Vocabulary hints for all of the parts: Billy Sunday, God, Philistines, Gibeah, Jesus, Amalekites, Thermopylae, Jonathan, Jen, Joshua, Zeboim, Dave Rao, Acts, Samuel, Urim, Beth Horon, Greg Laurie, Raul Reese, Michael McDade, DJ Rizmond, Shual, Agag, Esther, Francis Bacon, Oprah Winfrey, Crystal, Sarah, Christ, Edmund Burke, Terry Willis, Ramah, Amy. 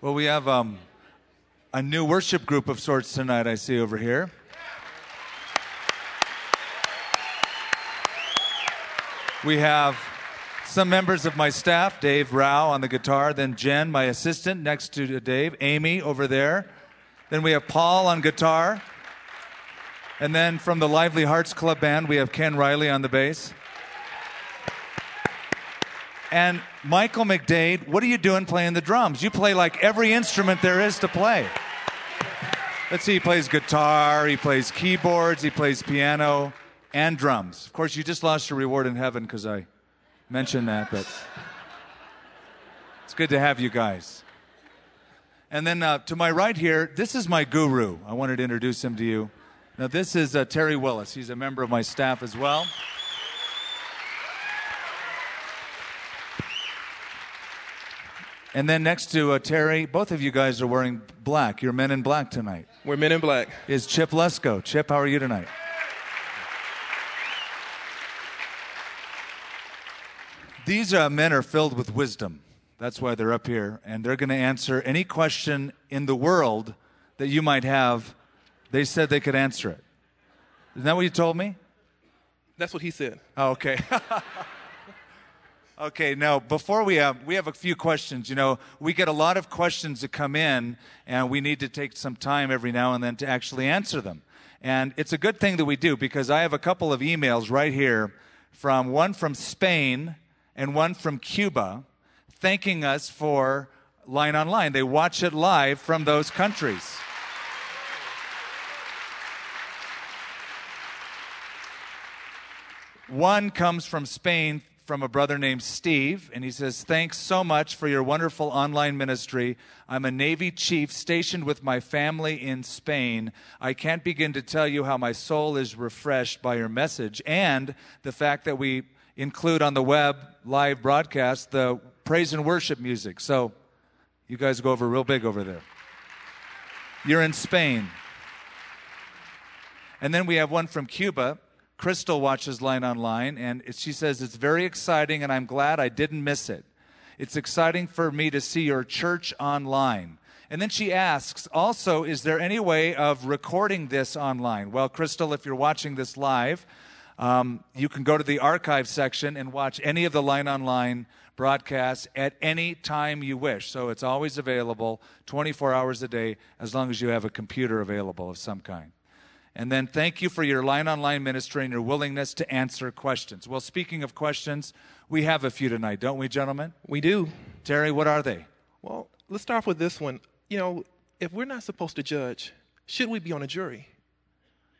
Well, we have a new worship group of sorts tonight, I see over here. We have some members of my staff, Dave Rao on the guitar, then Jen, my assistant, next to Dave, Amy over there. Then we have Paul on guitar. And then from the Lively Hearts Club Band, we have Ken Riley on the bass. And Michael McDade, what are you doing playing the drums? You play like every instrument there is to play. Let's see, he plays guitar, he plays keyboards, he plays piano, and drums. Of course, you just lost your reward in heaven because I mentioned that, but it's good to have you guys. And then to my right here, this is my guru. I wanted to introduce him to you. Now, this is Terry Willis. He's a member of my staff as well. And then next to Terry, both of you guys are wearing black. You're men in black tonight. We're men in black. Is Chip Lesko. Chip, how are you tonight? These men are filled with wisdom. That's why they're up here. And they're going to answer any question in the world that you might have. They said they could answer it. Isn't that what you told me? That's what he said. Oh, okay. Okay, now, before we have a few questions. You know, we get a lot of questions that come in, and we need to take some time every now and then to actually answer them. And it's a good thing that we do, because I have a couple of emails right here, from one from Spain and one from Cuba, thanking us for Line Online. They watch it live from those countries. One comes from Spain from a brother named Steve, and he says, "Thanks so much for your wonderful online ministry. I'm a Navy chief stationed with my family in Spain. I can't begin to tell you how my soul is refreshed by your message and the fact that we include on the web live broadcast the praise and worship music." So you guys go over real big over there. You're in Spain. And then we have one from Cuba. Crystal watches Line Online, and she says, "It's very exciting, and I'm glad I didn't miss it. It's exciting for me to see your church online." And then she asks, "Also, is there any way of recording this online?" Well, Crystal, if you're watching this live, you can go to the archive section and watch any of the Line Online broadcasts at any time you wish. So it's always available 24 hours a day, as long as you have a computer available of some kind. And then thank you for your Line Online ministry and your willingness to answer questions. Well, speaking of questions, we have a few tonight, don't we, gentlemen? We do. Terry, what are they? Well, let's start off with this one. You know, if we're not supposed to judge, should we be on a jury?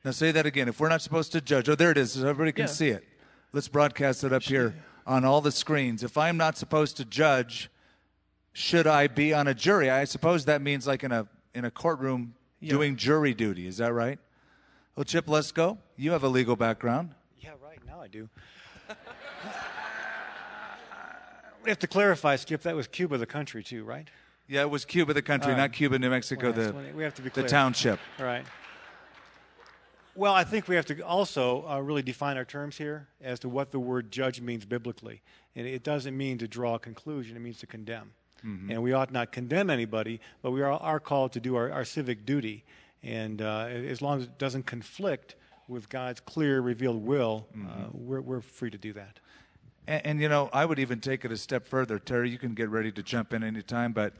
Now say that again. If we're not supposed to judge. Oh, there it is. So everybody can see it. Let's broadcast it up here on all the screens. If I'm not supposed to judge, should I be on a jury? I suppose that means like in a courtroom doing jury duty. Is that right? Well, Chip Lesko, you have a legal background. Yeah, right. Now I do. We have to clarify, Skip, that was Cuba, the country, too, right? Yeah, it was Cuba, the country, not Cuba, New Mexico, we have to be clear. The township. All right. Well, I think we have to also really define our terms here as to what the word judge means biblically. And it doesn't mean to draw a conclusion. It means to condemn. Mm-hmm. And we ought not condemn anybody, but we are called to do our civic duty. And as long as it doesn't conflict with God's clear, revealed will, we're free to do that. And, you know, I would even take it a step further. Terry, you can get ready to jump in any time, but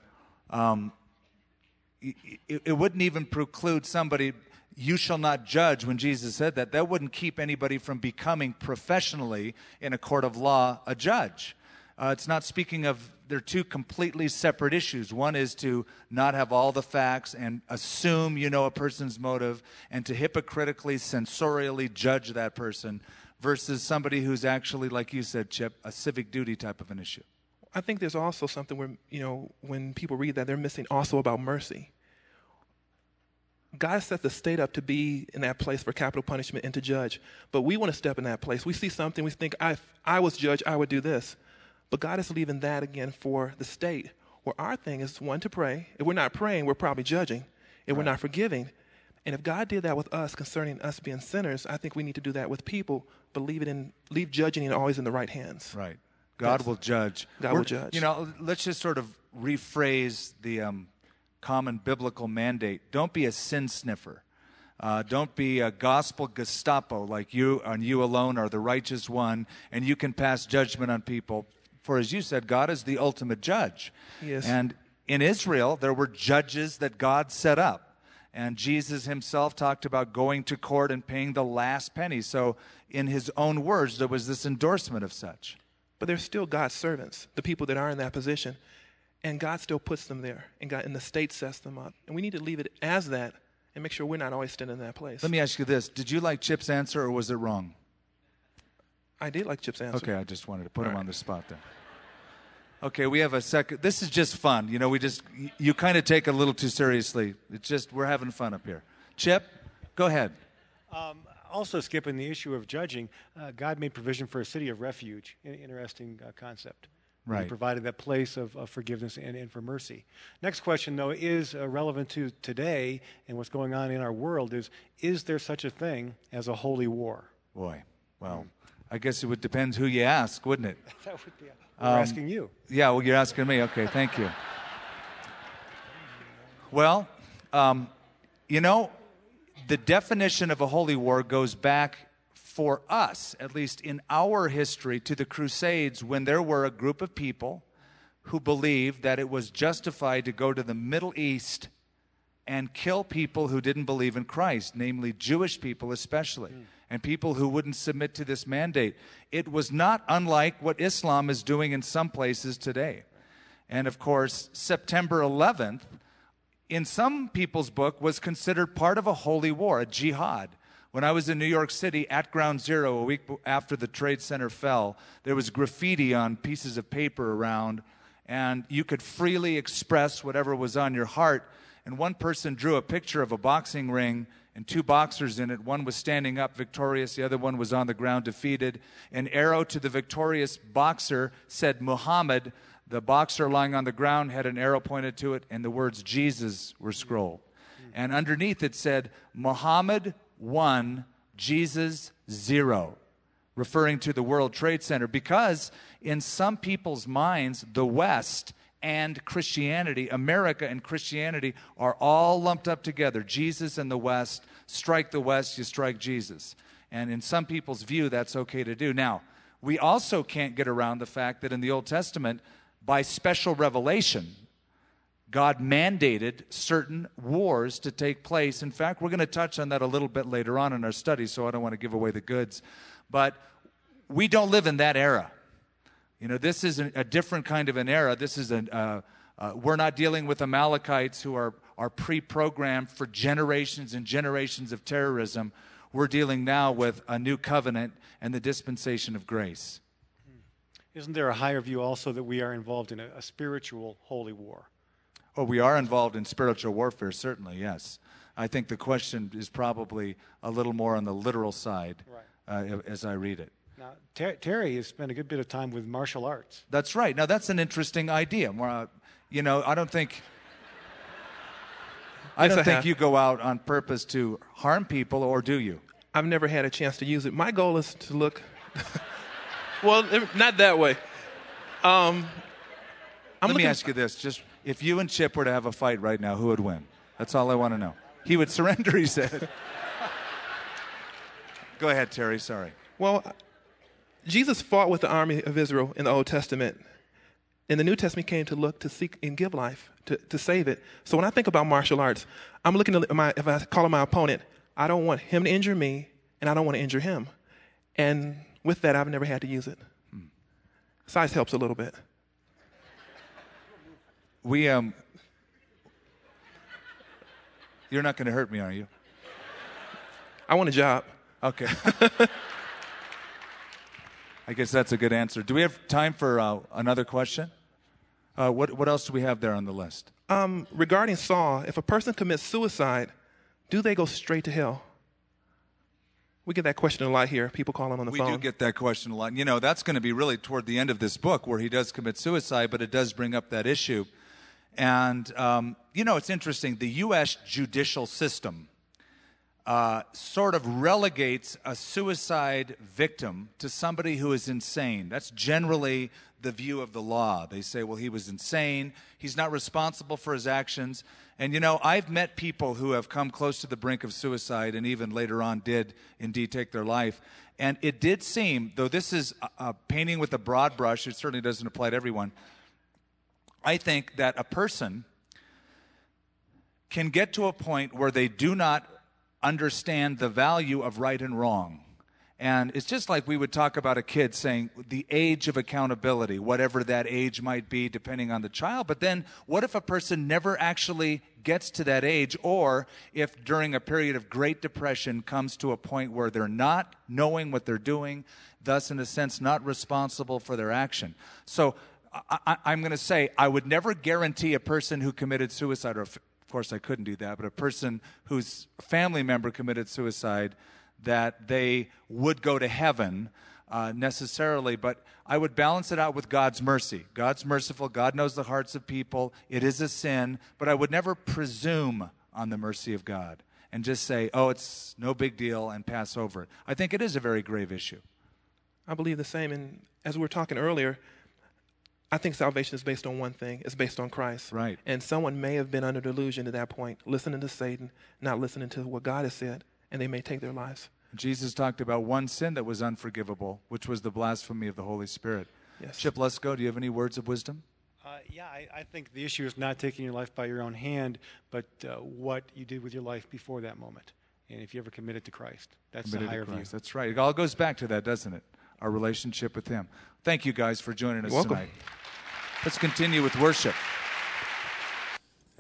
it wouldn't even preclude somebody, "You shall not judge," when Jesus said that. That wouldn't keep anybody from becoming professionally, in a court of law, a judge. It's not speaking of, they're two completely separate issues. One is to not have all the facts and assume you know a person's motive and to hypocritically, sensorially judge that person versus somebody who's actually, like you said, Chip, a civic duty type of an issue. I think there's also something where, you know, when people read that, they're missing also about mercy. God set the state up to be in that place for capital punishment and to judge, but we want to step in that place. We see something, we think, if I was judge, I would do this. But God is leaving that again for the state, where our thing is, one, to pray. If we're not praying, we're probably judging. If we're not forgiving. And if God did that with us concerning us being sinners, I think we need to do that with people, but leave judging always in the right hands. Right. God will judge. God will judge. You know, let's just sort of rephrase the common biblical mandate. Don't be a sin sniffer. Don't be a gospel Gestapo, like you and you alone are the righteous one, and you can pass judgment on people. For as you said, God is the ultimate judge. Yes. And in Israel, there were judges that God set up. And Jesus himself talked about going to court and paying the last penny. So in his own words, there was this endorsement of such. But they're still God's servants, the people that are in that position. And God still puts them there, and the state sets them up. And we need to leave it as that and make sure we're not always standing in that place. Let me ask you this. Did you like Chip's answer, or was it wrong? I did like Chip's answer. Okay, I just wanted to put him on the spot there. Okay, we have a second. This is just fun. You know, you kind of take it a little too seriously. It's just, we're having fun up here. Chip, go ahead. Also, skipping the issue of judging, God made provision for a city of refuge. An interesting concept. Right. He provided that place of forgiveness and for mercy. Next question, though, is relevant to today and what's going on in our world is there such a thing as a holy war? Boy, well, I guess it would depend who you ask, wouldn't it? That would be we're asking you. Yeah, well, you're asking me. Okay, thank you. Well, you know, the definition of a holy war goes back for us, at least in our history, to the Crusades, when there were a group of people who believed that it was justified to go to the Middle East and kill people who didn't believe in Christ, namely Jewish people especially. Mm. And people who wouldn't submit to this mandate. It was not unlike what Islam is doing in some places today. And, of course, September 11th, in some people's book, was considered part of a holy war, a jihad. When I was in New York City at Ground Zero a week after the Trade Center fell, there was graffiti on pieces of paper around, and you could freely express whatever was on your heart. And one person drew a picture of a boxing ring and two boxers in it. One was standing up victorious. The other one was on the ground defeated. An arrow to the victorious boxer said Muhammad. The boxer lying on the ground had an arrow pointed to it, and the words Jesus were scrolled. And underneath it said, Muhammad 1, Jesus 0, referring to the World Trade Center. Because in some people's minds, the West and Christianity, America and Christianity, are all lumped up together. Jesus and the West. Strike the West, you strike Jesus. And in some people's view, that's okay to do. Now, we also can't get around the fact that in the Old Testament, by special revelation, God mandated certain wars to take place. In fact, we're going to touch on that a little bit later on in our study, so I don't want to give away the goods. But we don't live in that era. You know, this is a different kind of an era. This is we're not dealing with Amalekites who are pre-programmed for generations and generations of terrorism. We're dealing now with a new covenant and the dispensation of grace. Isn't there a higher view also that we are involved in a spiritual holy war? Oh, we are involved in spiritual warfare, certainly, yes. I think the question is probably a little more on the literal side, right, as I read it. Now, Terry has spent a good bit of time with martial arts. That's right. Now, that's an interesting idea. You know, I don't think you go out on purpose to harm people, or do you? I've never had a chance to use it. My goal is to look... Well, not that way. Let me ask you this. Just if you and Chip were to have a fight right now, who would win? That's all I want to know. He would surrender, he said. Go ahead, Terry. Sorry. Well... Jesus fought with the army of Israel in the Old Testament. In the New Testament, he came to look, to seek, and give life, to save it. So when I think about martial arts, I'm looking at if I call him my opponent, I don't want him to injure me, and I don't want to injure him. And with that, I've never had to use it. Size helps a little bit. You're not going to hurt me, are you? I want a job. Okay. I guess that's a good answer. Do we have time for another question? What else do we have there on the list? Regarding Saul, if a person commits suicide, do they go straight to hell? We get that question a lot here. People call him on the phone. We do get that question a lot. You know, that's going to be really toward the end of this book where he does commit suicide, but it does bring up that issue. And, you know, it's interesting. The U.S. judicial system sort of relegates a suicide victim to somebody who is insane. That's generally the view of the law. They say, well, he was insane. He's not responsible for his actions. And, you know, I've met people who have come close to the brink of suicide and even later on did indeed take their life. And it did seem, though this is painting with a broad brush, it certainly doesn't apply to everyone, I think that a person can get to a point where they do not understand the value of right and wrong. And it's just like we would talk about a kid saying the age of accountability, whatever that age might be depending on the child. But then what if a person never actually gets to that age, or if during a period of Great Depression comes to a point where they're not knowing what they're doing, thus in a sense not responsible for their action. So I'm going to say I would never guarantee a person who committed suicide, or of course I couldn't do that, but a person whose family member committed suicide that they would go to heaven necessarily, but I would balance it out with God's mercy. God's merciful. God knows the hearts of people. It is a sin, but I would never presume on the mercy of God and just say, oh, it's no big deal and pass over it. I think it is a very grave issue. I believe the same, and as we were talking earlier, I think salvation is based on one thing. It's based on Christ. Right. And someone may have been under delusion at that point, listening to Satan, not listening to what God has said, and they may take their lives. Jesus talked about one sin that was unforgivable, which was the blasphemy of the Holy Spirit. Yes. Chip Lesko, do you have any words of wisdom? I think the issue is not taking your life by your own hand, but what you did with your life before that moment. And if you ever committed to Christ, that's the higher view. That's right. It all goes back to that, doesn't it? Our relationship with Him. Thank you guys for joining us tonight. Let's continue with worship.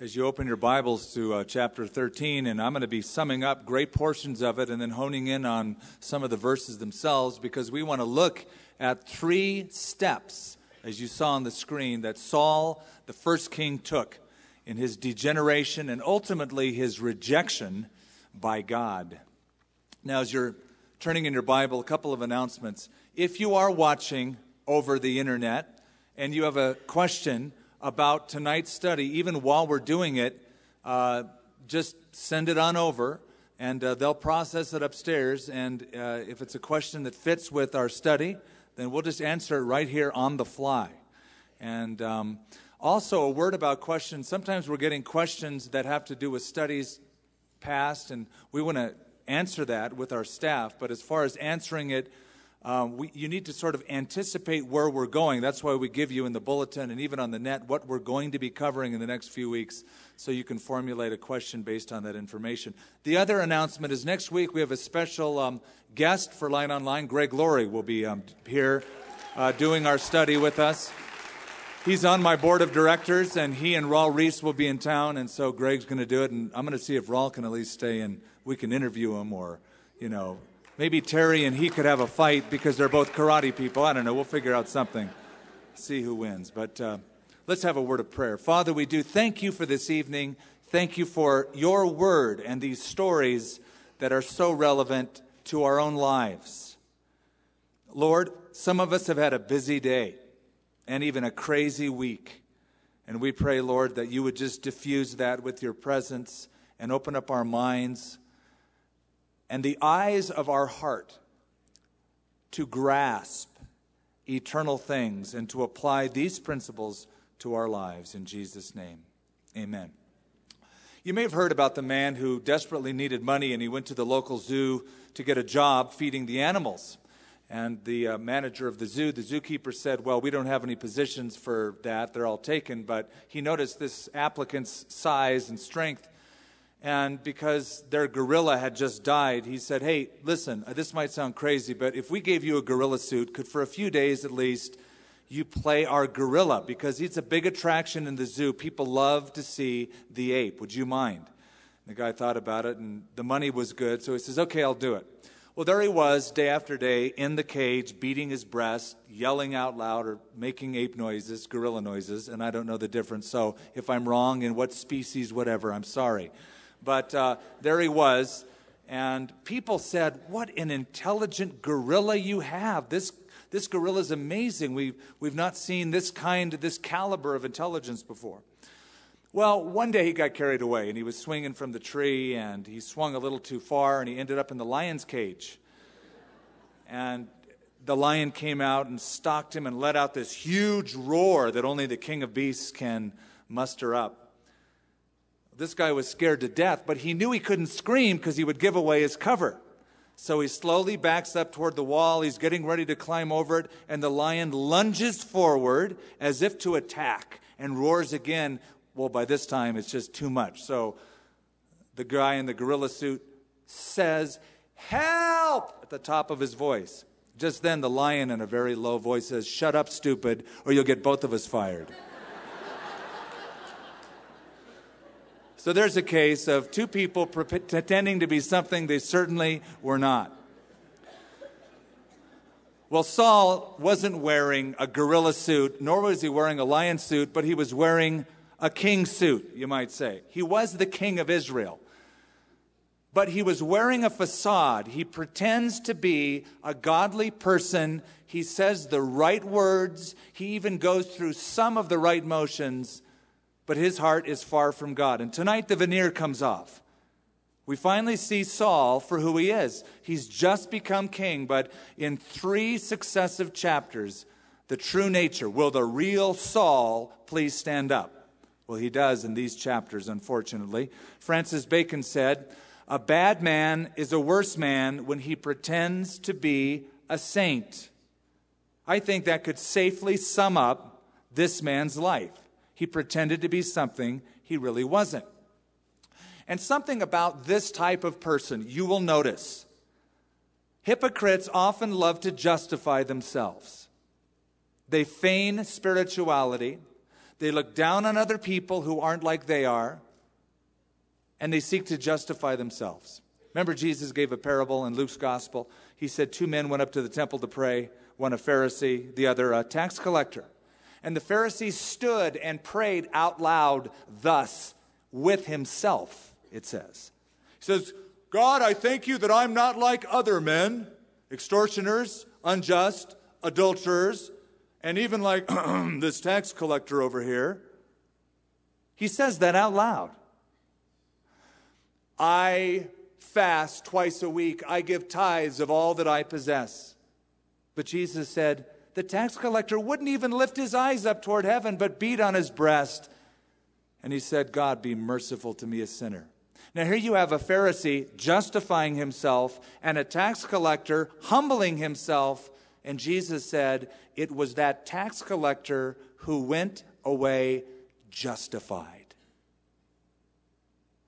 As you open your Bibles to chapter 13, and I'm going to be summing up great portions of it and then honing in on some of the verses themselves, because we want to look at three steps, as you saw on the screen, that Saul, the first king, took in his degeneration and ultimately his rejection by God. Now, as you're turning in your Bible, a couple of announcements. If you are watching over the internet and you have a question about tonight's study, even while we're doing it, just send it on over, and they'll process it upstairs. And if it's a question that fits with our study, then we'll just answer it right here on the fly. And also a word about questions. Sometimes we're getting questions that have to do with studies past, and we want to answer that with our staff. But as far as answering it, you need to sort of anticipate where we're going. That's why we give you in the bulletin and even on the net what we're going to be covering in the next few weeks, so you can formulate a question based on that information. The other announcement is next week we have a special guest for Line Online. Greg Laurie will be here doing our study with us. He's on my board of directors, and he and Raul Reese will be in town, and so Greg's going to do it, and I'm going to see if Raul can at least stay and we can interview him, or, you know, maybe Terry and he could have a fight because they're both karate people. I don't know. We'll figure out something. See who wins. But let's have a word of prayer. Father, we do thank you for this evening. Thank you for your word and these stories that are so relevant to our own lives. Lord, some of us have had a busy day and even a crazy week. And we pray, Lord, that you would just diffuse that with your presence and open up our minds and the eyes of our heart to grasp eternal things and to apply these principles to our lives. In Jesus' name, amen. You may have heard about the man who desperately needed money, and he went to the local zoo to get a job feeding the animals. And the manager of the zookeeper said, well, we don't have any positions for that. They're all taken. But he noticed this applicant's size and strength, and because their gorilla had just died, he said, hey, listen, this might sound crazy, but if we gave you a gorilla suit, could for a few days at least you play our gorilla? Because it's a big attraction in the zoo. People love to see the ape. Would you mind? And the guy thought about it, and the money was good, so he says, okay, I'll do it. Well, there he was day after day in the cage, beating his breast, yelling out loud or making ape noises, gorilla noises, and I don't know the difference. So if I'm wrong in what species, whatever, I'm sorry. But there he was, and people said, what an intelligent gorilla you have. This gorilla is amazing. We've not seen this caliber of intelligence before. Well, one day he got carried away, and he was swinging from the tree, and he swung a little too far, and he ended up in the lion's cage. And the lion came out and stalked him and let out this huge roar that only the king of beasts can muster up. This guy was scared to death, but he knew he couldn't scream because he would give away his cover. So he slowly backs up toward the wall. He's getting ready to climb over it, and the lion lunges forward as if to attack and roars again. Well, by this time, it's just too much. So the guy in the gorilla suit says, "Help!" at the top of his voice. Just then, the lion in a very low voice says, "Shut up, stupid, or you'll get both of us fired." So there's a case of two people pretending to be something they certainly were not. Well, Saul wasn't wearing a gorilla suit, nor was he wearing a lion suit, but he was wearing a king suit, you might say. He was the king of Israel. But he was wearing a facade. He pretends to be a godly person. He says the right words. He even goes through some of the right motions, but his heart is far from God. And tonight the veneer comes off. We finally see Saul for who he is. He's just become king, but in 3 successive chapters, the true nature. Will the real Saul please stand up? Well, he does in these chapters, unfortunately. Francis Bacon said, "A bad man is a worse man when he pretends to be a saint." I think that could safely sum up this man's life. He pretended to be something he really wasn't. And something about this type of person you will notice. Hypocrites often love to justify themselves. They feign spirituality. They look down on other people who aren't like they are. And they seek to justify themselves. Remember, Jesus gave a parable in Luke's gospel. He said 2 men went up to the temple to pray. One a Pharisee, the other a tax collector. And the Pharisee stood and prayed out loud, thus, with himself, it says. He says, "God, I thank you that I'm not like other men, extortioners, unjust, adulterers, and even like this tax collector over here." He says that out loud. "I fast twice a week. I give tithes of all that I possess." But Jesus said, the tax collector wouldn't even lift his eyes up toward heaven, but beat on his breast. And he said, "God, be merciful to me, a sinner." Now here you have a Pharisee justifying himself and a tax collector humbling himself. And Jesus said, it was that tax collector who went away justified.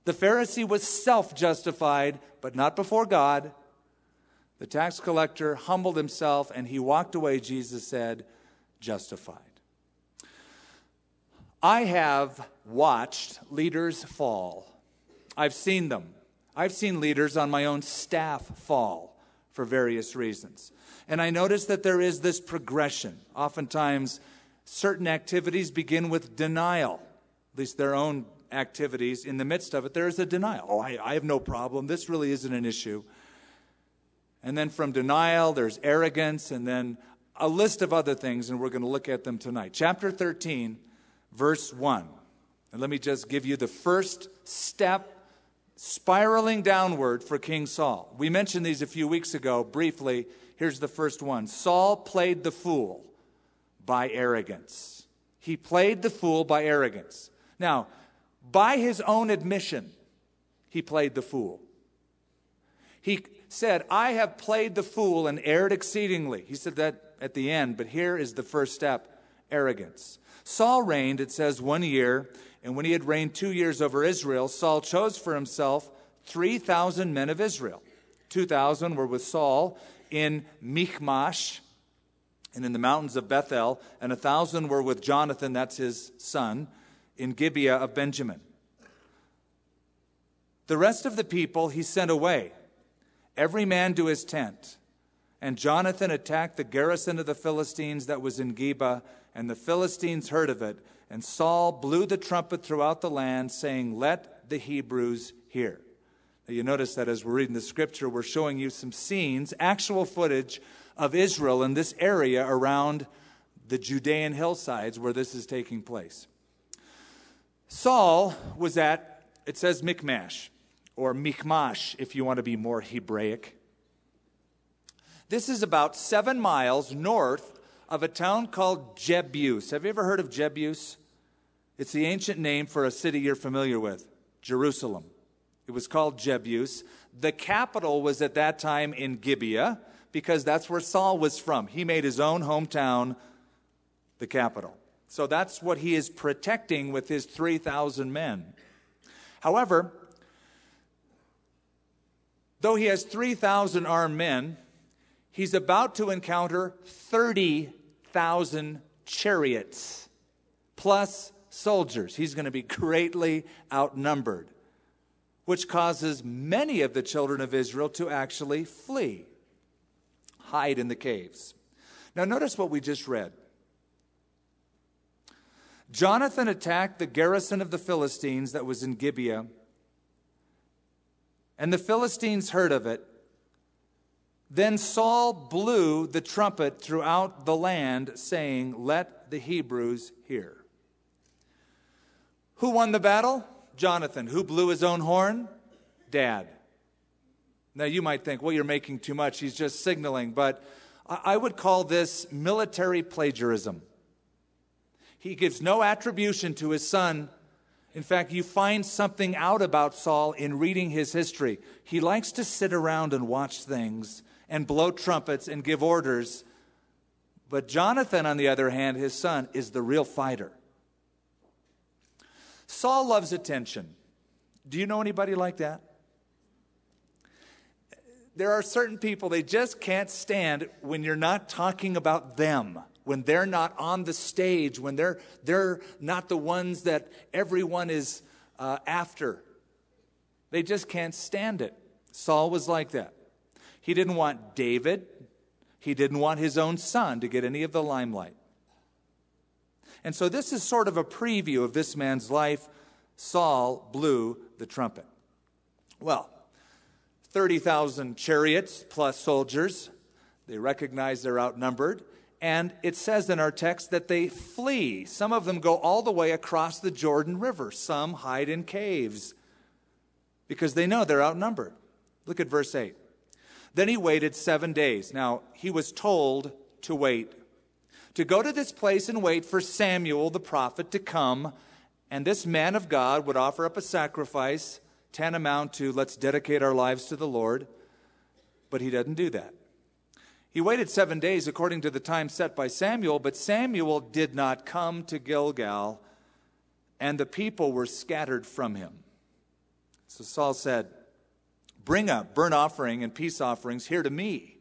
The Pharisee was self-justified, but not before God. The tax collector humbled himself, and he walked away, Jesus said, justified. I have watched leaders fall. I've seen them. I've seen leaders on my own staff fall for various reasons. And I notice that there is this progression. Oftentimes, certain activities begin with denial, at least their own activities. In the midst of it, there is a denial. "Oh, I have no problem. This really isn't an issue." And then from denial, there's arrogance, and then a list of other things, and we're going to look at them tonight. Chapter 13, verse 1. And let me just give you the first step spiraling downward for King Saul. We mentioned these a few weeks ago briefly. Here's the first one. Saul played the fool by arrogance. He played the fool by arrogance. Now, by his own admission, he played the fool. He said, "I have played the fool and erred exceedingly." He said that at the end, but here is the first step, arrogance. Saul reigned, it says, 1 year, and when he had reigned 2 years over Israel, Saul chose for himself 3,000 men of Israel. 2,000 were with Saul in Michmash and in the mountains of Bethel, and 1,000 were with Jonathan, that's his son, in Gibeah of Benjamin. The rest of the people he sent away, every man to his tent. And Jonathan attacked the garrison of the Philistines that was in Gibeah, and the Philistines heard of it. And Saul blew the trumpet throughout the land, saying, "Let the Hebrews hear." Now you notice that as we're reading the scripture, we're showing you some scenes, actual footage of Israel in this area around the Judean hillsides where this is taking place. Saul was at, it says, Michmash, or Michmash, if you want to be more Hebraic. This is about 7 miles north of a town called Jebus. Have you ever heard of Jebus? It's the ancient name for a city you're familiar with, Jerusalem. It was called Jebus. The capital was at that time in Gibeah because that's where Saul was from. He made his own hometown the capital. So that's what he is protecting with his 3,000 men. However, though he has 3,000 armed men, he's about to encounter 30,000 chariots plus soldiers. He's going to be greatly outnumbered, which causes many of the children of Israel to actually flee, hide in the caves. Now notice what we just read. Jonathan attacked the garrison of the Philistines that was in Gibeah, and the Philistines heard of it. Then Saul blew the trumpet throughout the land, saying, "Let the Hebrews hear." Who won the battle? Jonathan. Who blew his own horn? Dad. Now you might think, well, you're making too much. He's just signaling. But I would call this military plagiarism. He gives no attribution to his son. In fact, you find something out about Saul in reading his history. He likes to sit around and watch things and blow trumpets and give orders. But Jonathan, on the other hand, his son, is the real fighter. Saul loves attention. Do you know anybody like that? There are certain people they just can't stand when you're not talking about them, when they're not on the stage, when they're not the ones that everyone is after. They just can't stand it. Saul was like that. He didn't want David. He didn't want his own son to get any of the limelight. And so this is sort of a preview of this man's life. Saul blew the trumpet. Well, 30,000 chariots plus soldiers. They recognize they're outnumbered. And it says in our text that they flee. Some of them go all the way across the Jordan River. Some hide in caves because they know they're outnumbered. Look at verse 8. Then he waited 7 days. Now, he was told to wait, to go to this place and wait for Samuel the prophet to come, and this man of God would offer up a sacrifice tantamount to, let's dedicate our lives to the Lord. But he doesn't do that. He waited 7 days according to the time set by Samuel, but Samuel did not come to Gilgal, and the people were scattered from him. So Saul said, "Bring up burnt offering and peace offerings here to me."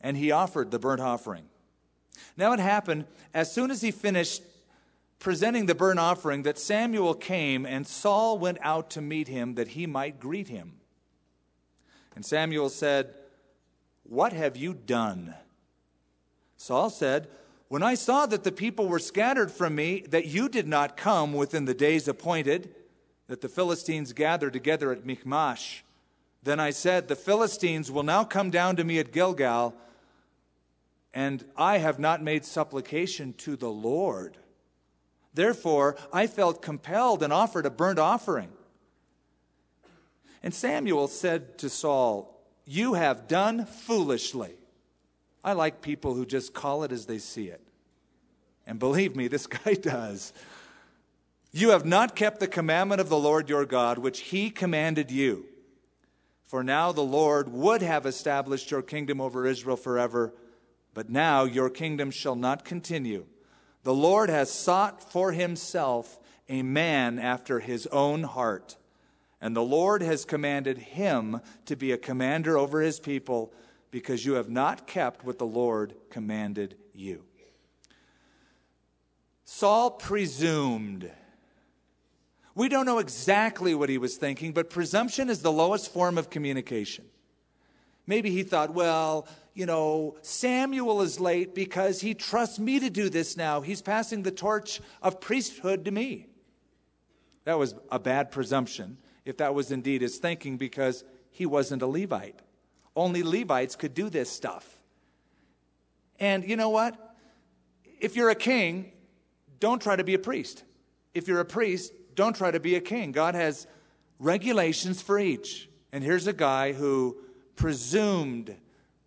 And he offered the burnt offering. Now it happened, as soon as he finished presenting the burnt offering, that Samuel came, and Saul went out to meet him that he might greet him. And Samuel said, "What have you done?" Saul said, "When I saw that the people were scattered from me, that you did not come within the days appointed, that the Philistines gathered together at Michmash, then I said, 'The Philistines will now come down to me at Gilgal, and I have not made supplication to the Lord.' Therefore, I felt compelled and offered a burnt offering." And Samuel said to Saul, "You have done foolishly." I like people who just call it as they see it. And believe me, this guy does. "You have not kept the commandment of the Lord your God, which he commanded you. For now the Lord would have established your kingdom over Israel forever, but now your kingdom shall not continue. The Lord has sought for himself a man after his own heart. And the Lord has commanded him to be a commander over his people, because you have not kept what the Lord commanded you." Saul presumed. We don't know exactly what he was thinking, but presumption is the lowest form of communication. Maybe he thought, well, you know, Samuel is late because he trusts me to do this now. He's passing the torch of priesthood to me. That was a bad presumption, if that was indeed his thinking, because he wasn't a Levite. Only Levites could do this stuff. And you know what? If you're a king, don't try to be a priest. If you're a priest, don't try to be a king. God has regulations for each. And here's a guy who presumed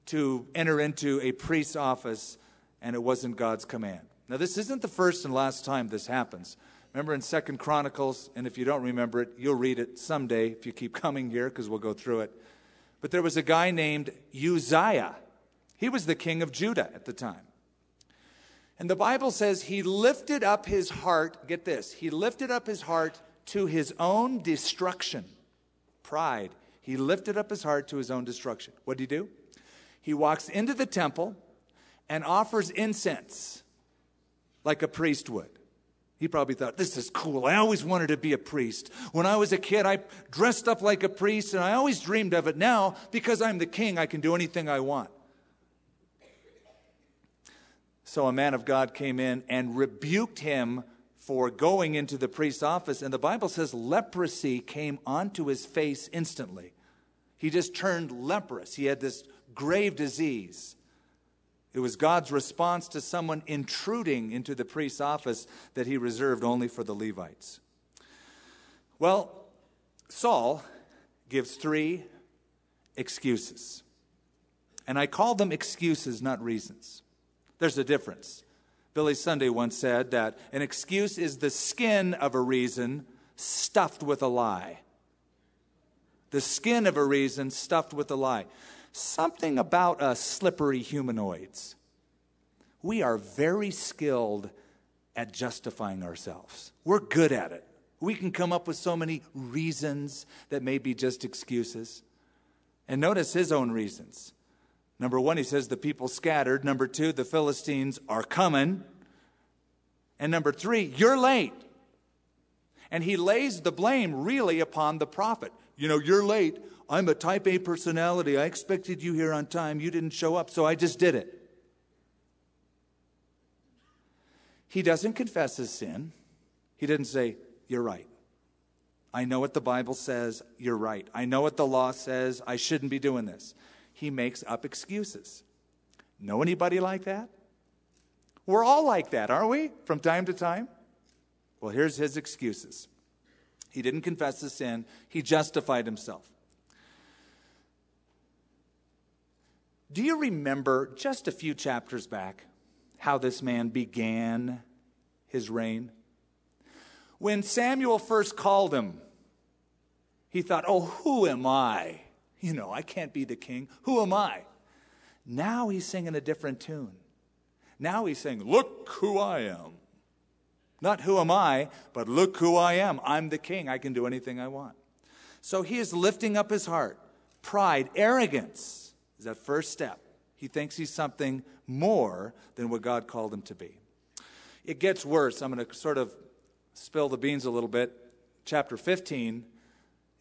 to enter into a priest's office, and it wasn't God's command. Now, this isn't the first and last time this happens. Remember in 2 Chronicles, and if you don't remember it, you'll read it someday if you keep coming here, because we'll go through it. But there was a guy named Uzziah. He was the king of Judah at the time. And the Bible says he lifted up his heart, get this, he lifted up his heart to his own destruction. Pride. He lifted up his heart to his own destruction. What did he do? He walks into the temple and offers incense like a priest would. He probably thought, this is cool. I always wanted to be a priest. When I was a kid, I dressed up like a priest, and I always dreamed of it. Now, because I'm the king, I can do anything I want. So a man of God came in and rebuked him for going into the priest's office. And the Bible says leprosy came onto his face instantly. He just turned leprous. He had this grave disease. It was God's response to someone intruding into the priest's office that he reserved only for the Levites. Well, Saul gives three excuses. And I call them excuses, not reasons. There's a difference. Billy Sunday once said that an excuse is the skin of a reason stuffed with a lie. The skin of a reason stuffed with a lie. Something about us slippery humanoids. We are very skilled at justifying ourselves. We're good at it. We can come up with so many reasons that may be just excuses. And notice his own reasons. Number one, he says the people scattered. Number two, the Philistines are coming. And number three, you're late. And he lays the blame really upon the prophet. You know, you're late. I'm a type A personality. I expected you here on time. You didn't show up, so I just did it. He doesn't confess his sin. He didn't say, you're right. I know what the Bible says. You're right. I know what the law says. I shouldn't be doing this. He makes up excuses. Know anybody like that? We're all like that, aren't we? From time to time. Well, here's his excuses. He didn't confess his sin. He justified himself. Do you remember just a few chapters back how this man began his reign? When Samuel first called him, he thought, oh, who am I? You know, I can't be the king. Who am I? Now he's singing a different tune. Now he's saying, look who I am. Not who am I, but look who I am. I'm the king. I can do anything I want. So he is lifting up his heart. Pride, arrogance is that first step. He thinks he's something more than what God called him to be. It gets worse. I'm going to sort of spill the beans a little bit. Chapter 15,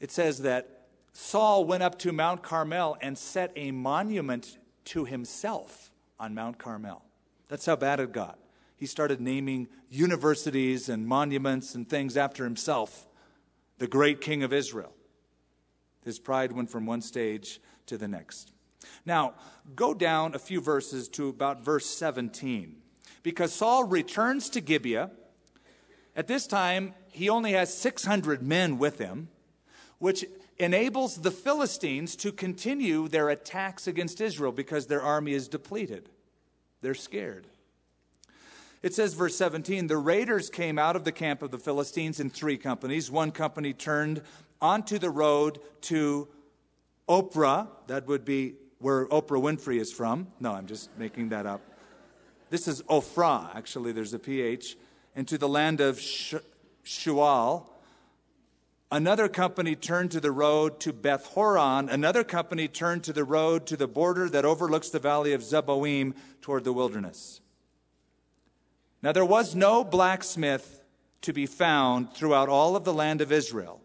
it says that Saul went up to Mount Carmel and set a monument to himself on Mount Carmel. That's how bad it got. He started naming universities and monuments and things after himself, the great king of Israel. His pride went from one stage to the next. Now, go down a few verses to about verse 17. Because Saul returns to Gibeah. At this time, he only has 600 men with him, which enables the Philistines to continue their attacks against Israel because their army is depleted. They're scared. It says, verse 17, the raiders came out of the camp of the Philistines in three companies. One company turned onto the road to Ophrah. That would be where Oprah Winfrey is from. No, I'm just making that up. This is Ophrah, actually. There's a PH. And to the land of Shual. Another company turned to the road to Beth Horon. Another company turned to the road to the border that overlooks the valley of Zeboim toward the wilderness. Now, there was no blacksmith to be found throughout all of the land of Israel.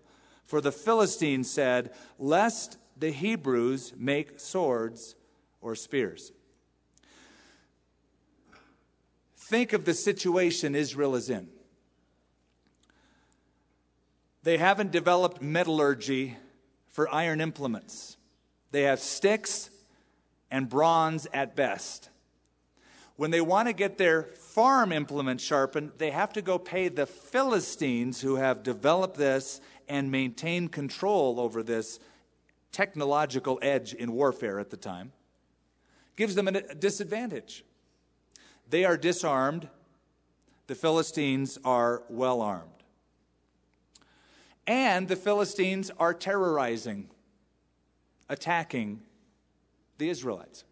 For the Philistines said, lest the Hebrews make swords or spears. Think of the situation Israel is in. They haven't developed metallurgy for iron implements. They have sticks and bronze at best. When they want to get their farm implements sharpened, they have to go pay the Philistines who have developed this and maintained control over this technological edge in warfare at the time. gives them a disadvantage. They are disarmed. The Philistines are well armed. And the Philistines are terrorizing, attacking the Israelites.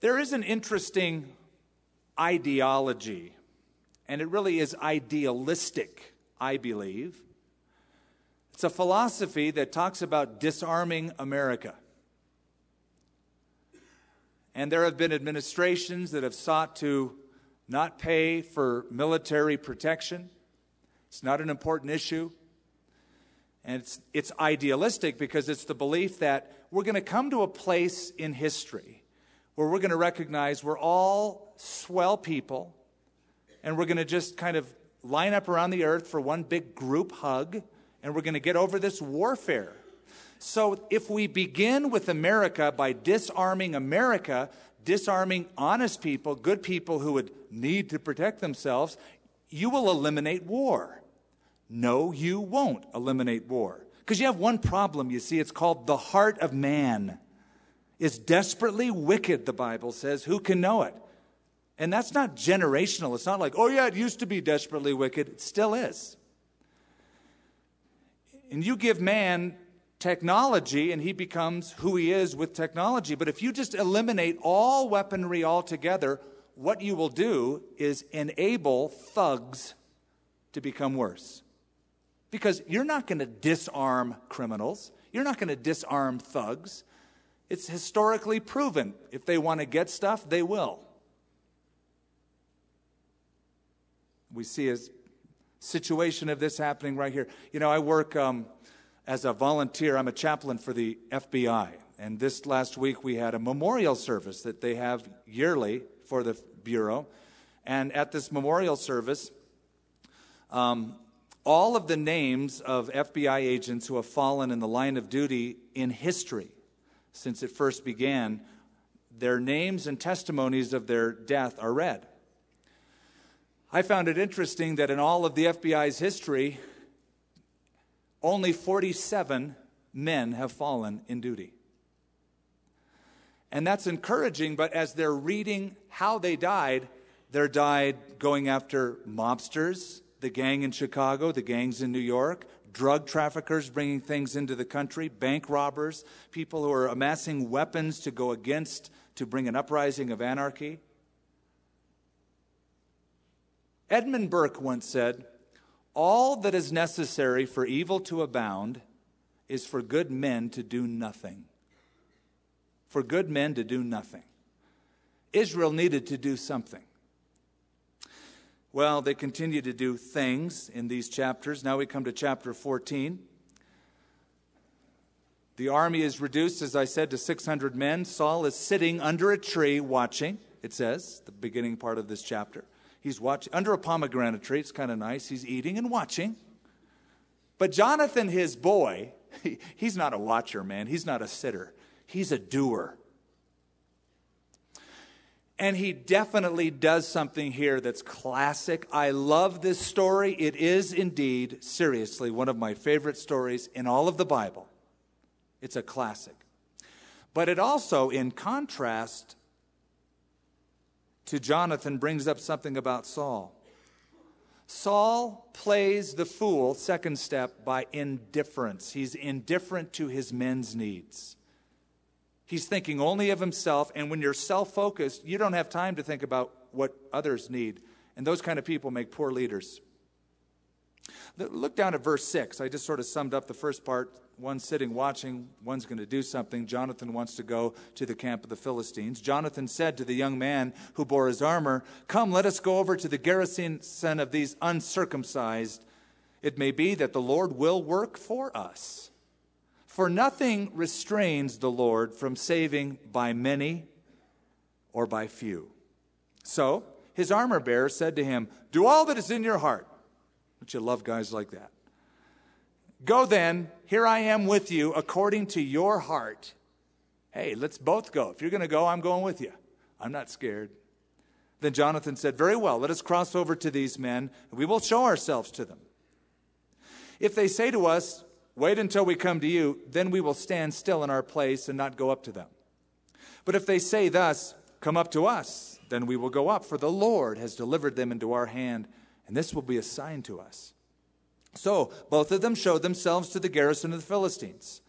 There is an interesting ideology, and it really is idealistic, I believe. It's a philosophy that talks about disarming America. And there have been administrations that have sought to not pay for military protection. It's not an important issue. And it's idealistic because it's the belief that we're going to come to a place in history where we're going to recognize we're all swell people and we're going to just kind of line up around the earth for one big group hug and we're going to get over this warfare. So if we begin with America by disarming America, disarming honest people, good people who would need to protect themselves, you will eliminate war. No, you won't eliminate war. Because you have one problem, you see. It's called the heart of man. It's desperately wicked, the Bible says. Who can know it? And that's not generational. It's not like, oh yeah, it used to be desperately wicked. It still is. And you give man technology and he becomes who he is with technology. But if you just eliminate all weaponry altogether, what you will do is enable thugs to become worse. Because you're not going to disarm criminals. You're not going to disarm thugs. It's historically proven. If they want to get stuff, they will. We see a situation of this happening right here. You know, I work as a volunteer. I'm a chaplain for the FBI. And this last week we had a memorial service that they have yearly for the Bureau. And at this memorial service, all of the names of FBI agents who have fallen in the line of duty in history since it first began, their names and testimonies of their death are read. I found it interesting that in all of the FBI's history, only 47 men have fallen in duty. And that's encouraging, but as they're reading how they died, they died going after mobsters, the gang in Chicago, the gangs in New York, drug traffickers bringing things into the country, bank robbers, people who are amassing weapons to go against, to bring an uprising of anarchy. Edmund Burke once said, "All that is necessary for evil to abound is for good men to do nothing." For good men to do nothing. Israel needed to do something. Well, they continue to do things in these chapters. Now we come to chapter 14. The army is reduced, as I said, to 600 men. Saul is sitting under a tree watching, it says, the beginning part of this chapter. He's watching under a pomegranate tree. It's kind of nice. He's eating and watching. But Jonathan, his boy, he's not a watcher, man. He's not a sitter. He's a doer. And he definitely does something here that's classic. I love this story. It is indeed, seriously, one of my favorite stories in all of the Bible. It's a classic. But it also, in contrast to Jonathan, brings up something about Saul. Saul plays the fool, second step, by indifference. He's indifferent to his men's needs. He's thinking only of himself, and when you're self-focused, you don't have time to think about what others need. And those kind of people make poor leaders. Look down at verse 6. I just sort of summed up the first part. One's sitting watching, one's going to do something. Jonathan wants to go to the camp of the Philistines. Jonathan said to the young man who bore his armor, "Come, let us go over to the garrison of these uncircumcised. It may be that the Lord will work for us. For nothing restrains the Lord from saving by many or by few." So his armor bearer said to him, "Do all that is in your heart." Don't you love guys like that? "Go then, here I am with you according to your heart." Hey, let's both go. If you're going to go, I'm going with you. I'm not scared. Then Jonathan said, "Very well, let us cross over to these men, and we will show ourselves to them. If they say to us, 'Wait until we come to you,' then we will stand still in our place and not go up to them. But if they say thus, 'Come up to us,' then we will go up, for the Lord has delivered them into our hand, and this will be a sign to us." So both of them showed themselves to the garrison of the Philistines.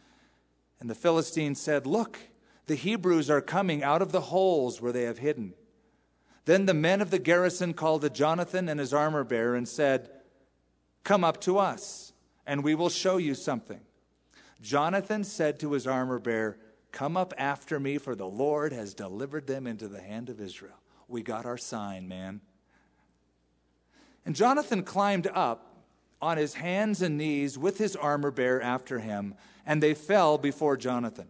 And the Philistines said, "Look, the Hebrews are coming out of the holes where they have hidden." Then the men of the garrison called to Jonathan and his armor-bearer and said, "Come up to us, and we will show you something." Jonathan said to his armor-bearer, "Come up after me, for the Lord has delivered them into the hand of Israel." We got our sign, man. And Jonathan climbed up on his hands and knees with his armor-bearer after him, and they fell before Jonathan.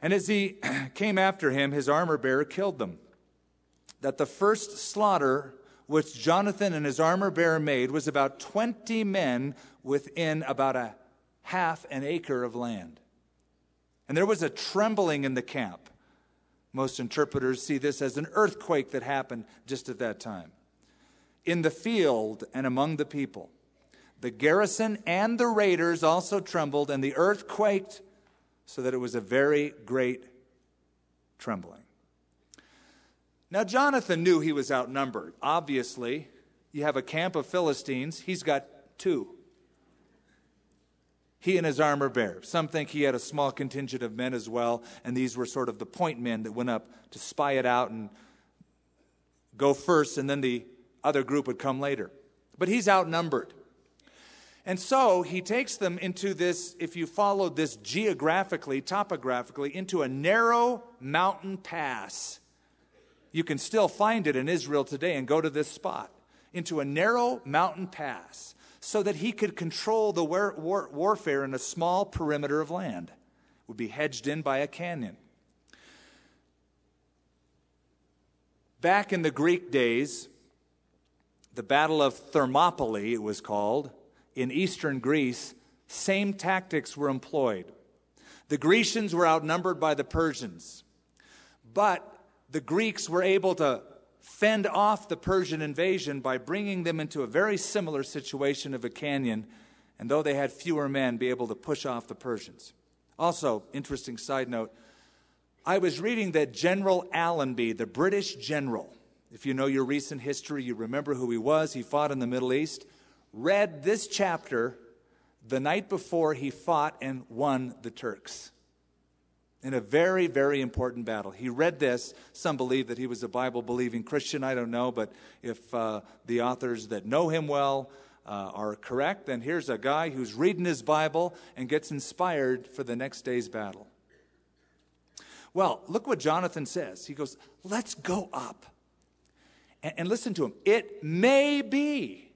And as he came after him, his armor-bearer killed them. That the first slaughter which Jonathan and his armor-bearer made was about 20 men within about a half an acre of land. And there was a trembling in the camp. Most interpreters see this as an earthquake that happened just at that time. In the field and among the people, the garrison and the raiders also trembled, and the earth quaked, so that it was a very great trembling. Now, Jonathan knew he was outnumbered. Obviously, you have a camp of Philistines. He's got two. He and his armor bearer. Some think he had a small contingent of men as well, and these were sort of the point men that went up to spy it out and go first, and then the other group would come later. But he's outnumbered. And so he takes them into this, if you followed this geographically, topographically, into a narrow mountain pass. You can still find it in Israel today and go to this spot. Into a narrow mountain pass so that he could control the warfare in a small perimeter of land. It would be hedged in by a canyon. Back in the Greek days, the Battle of Thermopylae, it was called, in eastern Greece, same tactics were employed. The Grecians were outnumbered by the Persians, but the Greeks were able to fend off the Persian invasion by bringing them into a very similar situation of a canyon, and though they had fewer men, be able to push off the Persians. Also, interesting side note, I was reading that General Allenby, the British general, if you know your recent history, you remember who he was. He fought in the Middle East. Read this chapter the night before he fought and won the Turks in a very, very important battle. He read this. Some believe that he was a Bible-believing Christian. I don't know, but if the authors that know him well are correct, then here's a guy who's reading his Bible and gets inspired for the next day's battle. Well, look what Jonathan says. He goes, "Let's go up." And listen to him. "It may be,"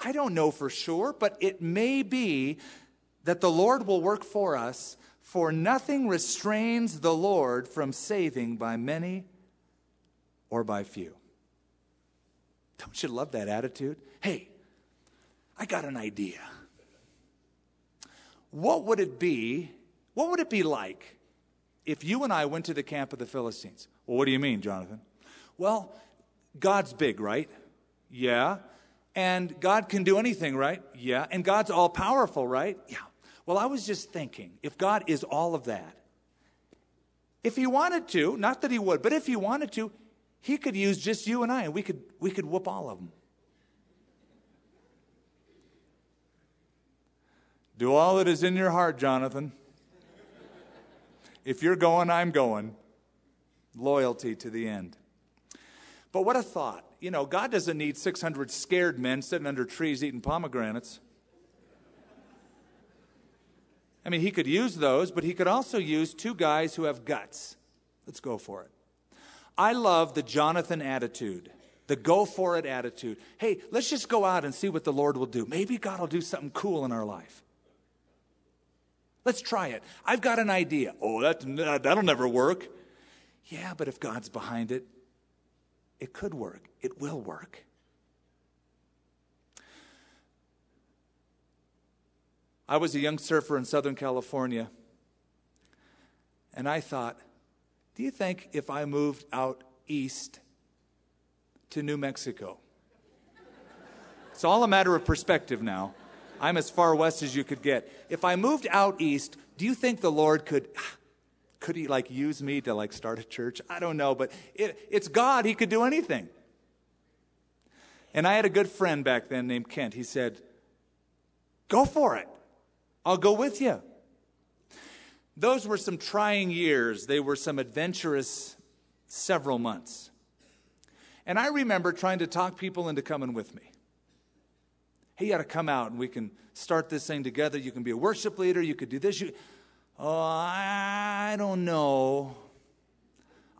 I don't know for sure, but "it may be that the Lord will work for us, for nothing restrains the Lord from saving by many or by few." Don't you love that attitude? Hey, I got an idea. What would it be like if you and I went to the camp of the Philistines? "Well, what do you mean, Jonathan?" "Well, God's big, right?" "Yeah." "And God can do anything, right?" "Yeah." "And God's all-powerful, right?" "Yeah." "Well, I was just thinking, if God is all of that, if he wanted to, not that he would, but if he wanted to, he could use just you and I, and we could whoop all of them." Do all that is in your heart, Jonathan. If you're going, I'm going. Loyalty to the end. But what a thought. You know, God doesn't need 600 scared men sitting under trees eating pomegranates. I mean, he could use those, but he could also use two guys who have guts. Let's go for it. I love the Jonathan attitude, the go for it attitude. Hey, let's just go out and see what the Lord will do. Maybe God will do something cool in our life. Let's try it. I've got an idea. "Oh, that'll never work." "Yeah, but if God's behind it, it could work. It will work." I was a young surfer in Southern California, and I thought, do you think if I moved out east to New Mexico? It's all a matter of perspective now. I'm as far west as you could get. If I moved out east, do you think the Lord could Could he like use me to like start a church? I don't know, but it's God. He could do anything. And I had a good friend back then named Kent. He said, go for it. I'll go with you. Those were some trying years. They were some adventurous several months. And I remember trying to talk people into coming with me. Hey, you got to come out and we can start this thing together. You can be a worship leader. You could do this. Oh, I don't know.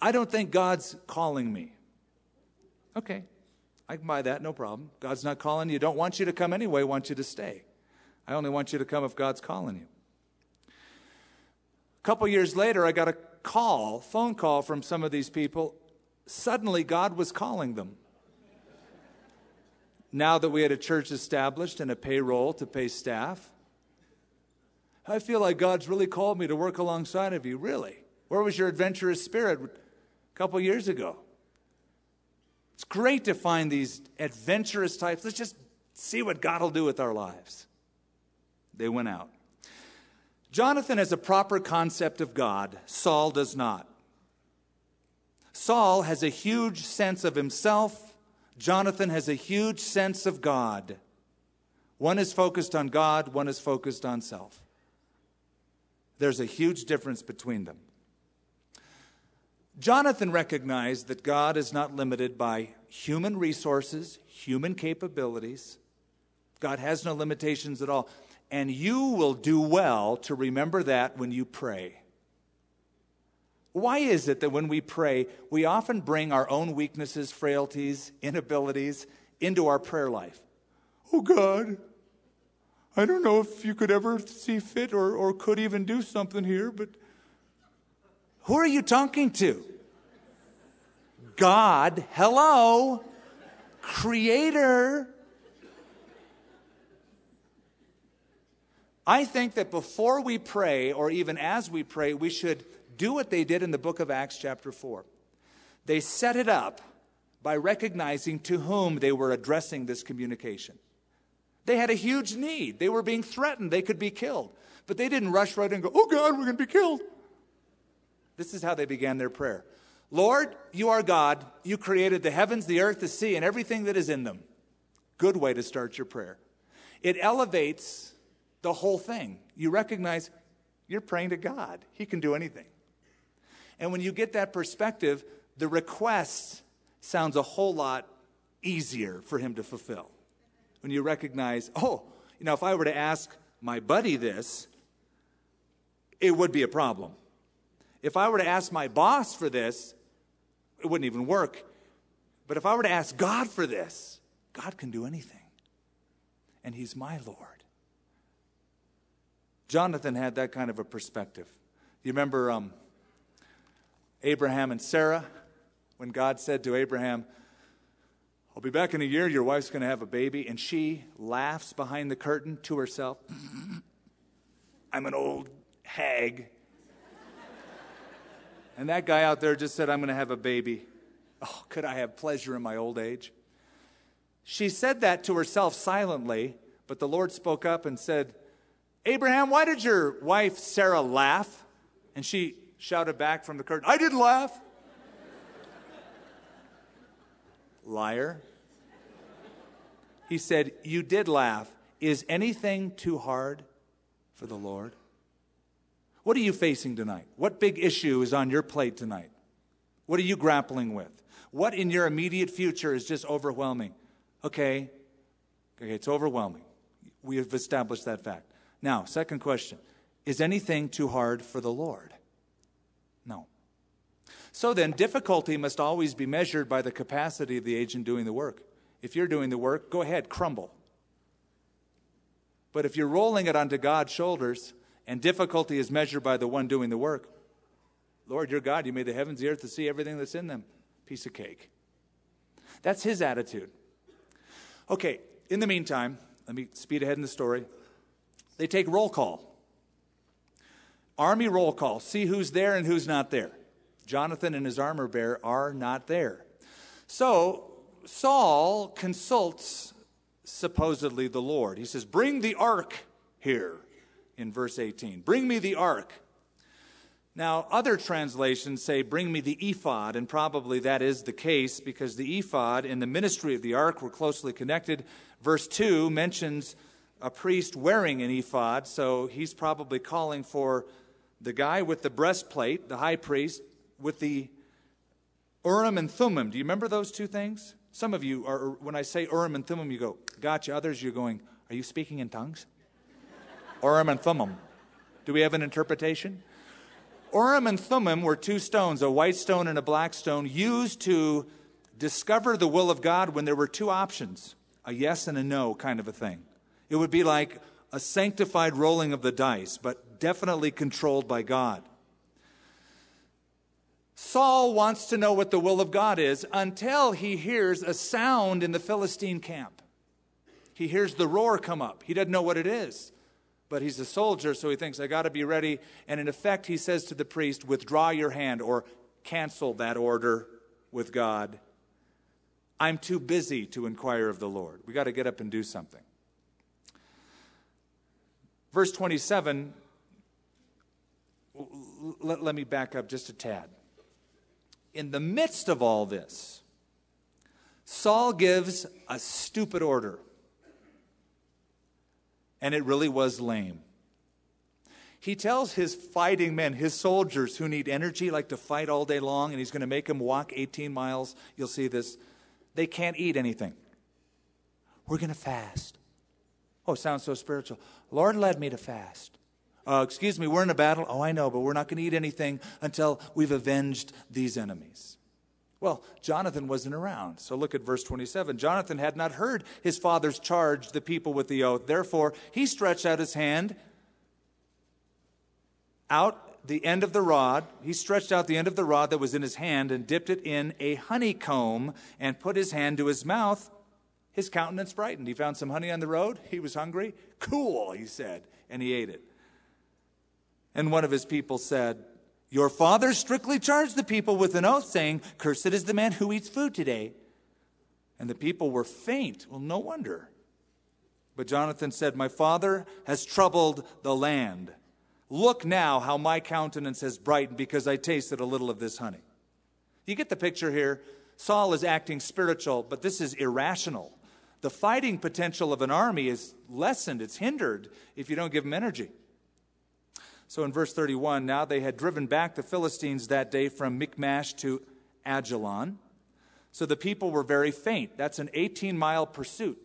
I don't think God's calling me. Okay, I can buy that, no problem. God's not calling you. Don't want you to come anyway, want you to stay. I only want you to come if God's calling you. A couple years later, I got a call, phone call from some of these people. Suddenly, God was calling them. Now that we had a church established and a payroll to pay staff, I feel like God's really called me to work alongside of you. Really? Where was your adventurous spirit a couple years ago? It's great to find these adventurous types. Let's just see what God will do with our lives. They went out. Jonathan has a proper concept of God. Saul does not. Saul has a huge sense of himself. Jonathan has a huge sense of God. One is focused on God. One is focused on self. There's a huge difference between them. Jonathan recognized that God is not limited by human resources, human capabilities. God has no limitations at all. And you will do well to remember that when you pray. Why is it that when we pray, we often bring our own weaknesses, frailties, inabilities into our prayer life? Oh, God, I don't know if you could ever see fit or could even do something here, but who are you talking to? God, hello, Creator. I think that before we pray, or even as we pray, we should do what they did in the book of Acts chapter 4. They set it up by recognizing to whom they were addressing this communication. They had a huge need. They were being threatened. They could be killed. But they didn't rush right in and go, oh, God, we're going to be killed. This is how they began their prayer. Lord, you are God. You created the heavens, the earth, the sea, and everything that is in them. Good way to start your prayer. It elevates the whole thing. You recognize you're praying to God. He can do anything. And when you get that perspective, the request sounds a whole lot easier for him to fulfill. When you recognize, oh, you know, if I were to ask my buddy this, it would be a problem. If I were to ask my boss for this, it wouldn't even work. But if I were to ask God for this, God can do anything. And he's my Lord. Jonathan had that kind of a perspective. You remember Abraham and Sarah, when God said to Abraham, I'll be back in a year. Your wife's going to have a baby. And she laughs behind the curtain to herself. I'm an old hag. And that guy out there just said, I'm going to have a baby. Oh, could I have pleasure in my old age? She said that to herself silently, but the Lord spoke up and said, Abraham, why did your wife Sarah laugh? And she shouted back from the curtain, I didn't laugh. Liar. He said, you did laugh. Is anything too hard for the Lord? What are you facing tonight? What big issue is on your plate tonight? What are you grappling with? What in your immediate future is just overwhelming? Okay, it's overwhelming. We have established that fact. Now, second question. Is anything too hard for the Lord? No. So then, difficulty must always be measured by the capacity of the agent doing the work. If you're doing the work, go ahead, crumble. But if you're rolling it onto God's shoulders, and difficulty is measured by the one doing the work, Lord, your God, you made the heavens, the earth, the sea, everything that's in them. Piece of cake. That's his attitude. Okay, in the meantime, let me speed ahead in the story. They take roll call. Army roll call. See who's there and who's not there. Jonathan and his armor bearer are not there. So Saul consults supposedly the Lord. He says, bring the ark here in verse 18. Bring me the ark. Now, other translations say, bring me the ephod, and probably that is the case because the ephod and the ministry of the ark were closely connected. Verse 2 mentions a priest wearing an ephod, so he's probably calling for the guy with the breastplate, the high priest, with the Urim and Thummim. Do you remember those two things? Some of you are, when I say Urim and Thummim, you go, gotcha. Others, you're going, are you speaking in tongues? Urim and Thummim. Do we have an interpretation? Urim and Thummim were two stones, a white stone and a black stone, used to discover the will of God when there were two options, a yes and a no kind of a thing. It would be like a sanctified rolling of the dice, but definitely controlled by God. Saul wants to know what the will of God is until he hears a sound in the Philistine camp. He hears the roar come up. He doesn't know what it is, but he's a soldier, so he thinks, I got to be ready. And in effect, he says to the priest, withdraw your hand or cancel that order with God. I'm too busy to inquire of the Lord. We got to get up and do something. Verse 27, let me back up just a tad. In the midst of all this, Saul gives a stupid order. And it really was lame. He tells his fighting men, his soldiers who need energy, like to fight all day long, and he's going to make them walk 18 miles. You'll see this. They can't eat anything. We're going to fast. Oh, sounds so spiritual. Lord led me to fast. Excuse me, we're in a battle. Oh, I know, but we're not going to eat anything until we've avenged these enemies. Well, Jonathan wasn't around. So look at verse 27. Jonathan had not heard his father's charge the people with the oath. Therefore, he stretched out his hand out the end of the rod. He stretched out the end of the rod that was in his hand and dipped it in a honeycomb and put his hand to his mouth. His countenance brightened. He found some honey on the road. He was hungry. Cool, he said, and he ate it. And one of his people said, your father strictly charged the people with an oath, saying, cursed is the man who eats food today. And the people were faint. Well, no wonder. But Jonathan said, my father has troubled the land. Look now how my countenance has brightened because I tasted a little of this honey. You get the picture here. Saul is acting spiritual, but this is irrational. The fighting potential of an army is lessened. It's hindered if you don't give them energy. So in verse 31, now they had driven back the Philistines that day from Michmash to Ajalon. So the people were very faint. That's an 18-mile pursuit.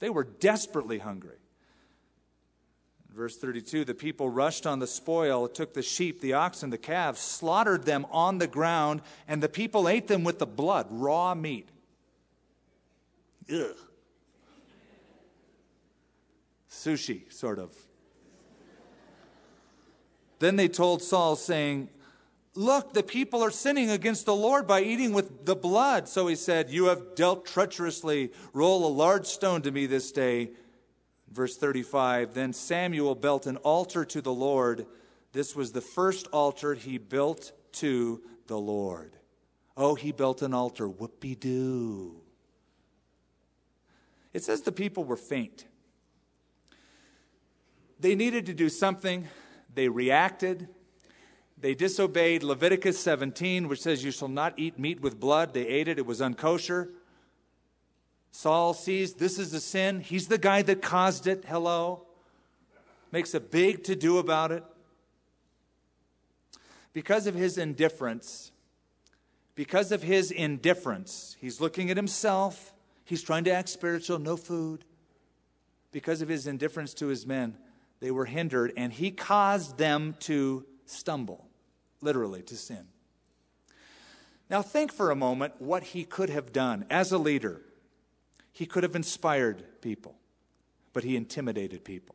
They were desperately hungry. In verse 32, the people rushed on the spoil, took the sheep, the oxen, the calves, slaughtered them on the ground, and the people ate them with the blood, raw meat. Ugh. Sushi, sort of. Then they told Saul, saying, look, the people are sinning against the Lord by eating with the blood. So he said, you have dealt treacherously. Roll a large stone to me this day. Verse 35, then Samuel built an altar to the Lord. This was the first altar he built to the Lord. Oh, he built an altar. Whoopee-doo. It says the people were faint. They needed to do something. They reacted. They disobeyed Leviticus 17, which says you shall not eat meat with blood. They ate it. It was unkosher. Saul sees this is a sin. He's the guy that caused it. Hello. Makes a big to-do about it. Because of his indifference, he's looking at himself. He's trying to act spiritual, no food. Because of his indifference to his men, they were hindered, and he caused them to stumble, literally to sin. Now think for a moment what he could have done as a leader. He could have inspired people, but he intimidated people.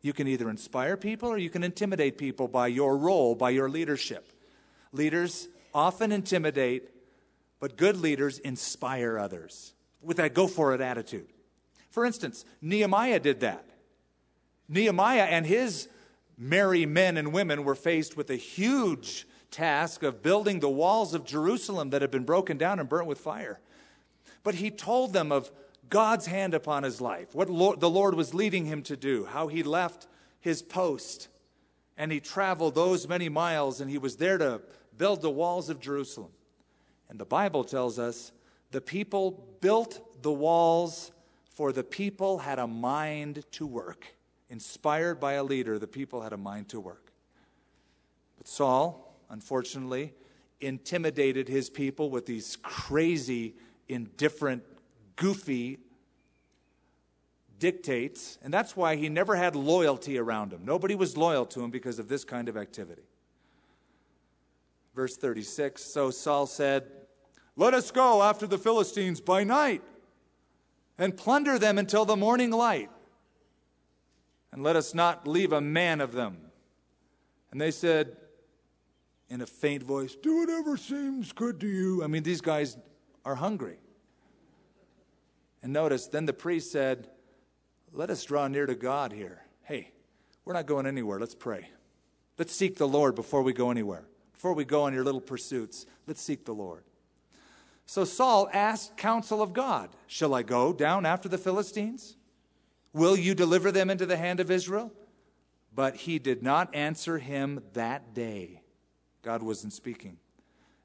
You can either inspire people or you can intimidate people by your role, by your leadership. Leaders often intimidate, but good leaders inspire others with that go-for-it attitude. For instance, Nehemiah did that. Nehemiah and his merry men and women were faced with a huge task of building the walls of Jerusalem that had been broken down and burnt with fire. But he told them of God's hand upon his life, what the Lord was leading him to do, how he left his post and he traveled those many miles, and he was there to build the walls of Jerusalem. And the Bible tells us the people built the walls, for the people had a mind to work. Inspired by a leader, the people had a mind to work. But Saul, unfortunately, intimidated his people with these crazy, indifferent, goofy dictates, and that's why he never had loyalty around him. Nobody was loyal to him because of this kind of activity. Verse 36, so Saul said, "Let us go after the Philistines by night and plunder them until the morning light, and let us not leave a man of them." And they said in a faint voice, "Do whatever seems good to you." I mean, these guys are hungry. And notice, then the priest said, "Let us draw near to God here. Hey, we're not going anywhere. Let's pray. Let's seek the Lord before we go anywhere. Before we go on your little pursuits, let's seek the Lord." So Saul asked counsel of God. "Shall I go down after the Philistines? Will you deliver them into the hand of Israel?" But he did not answer him that day. God wasn't speaking.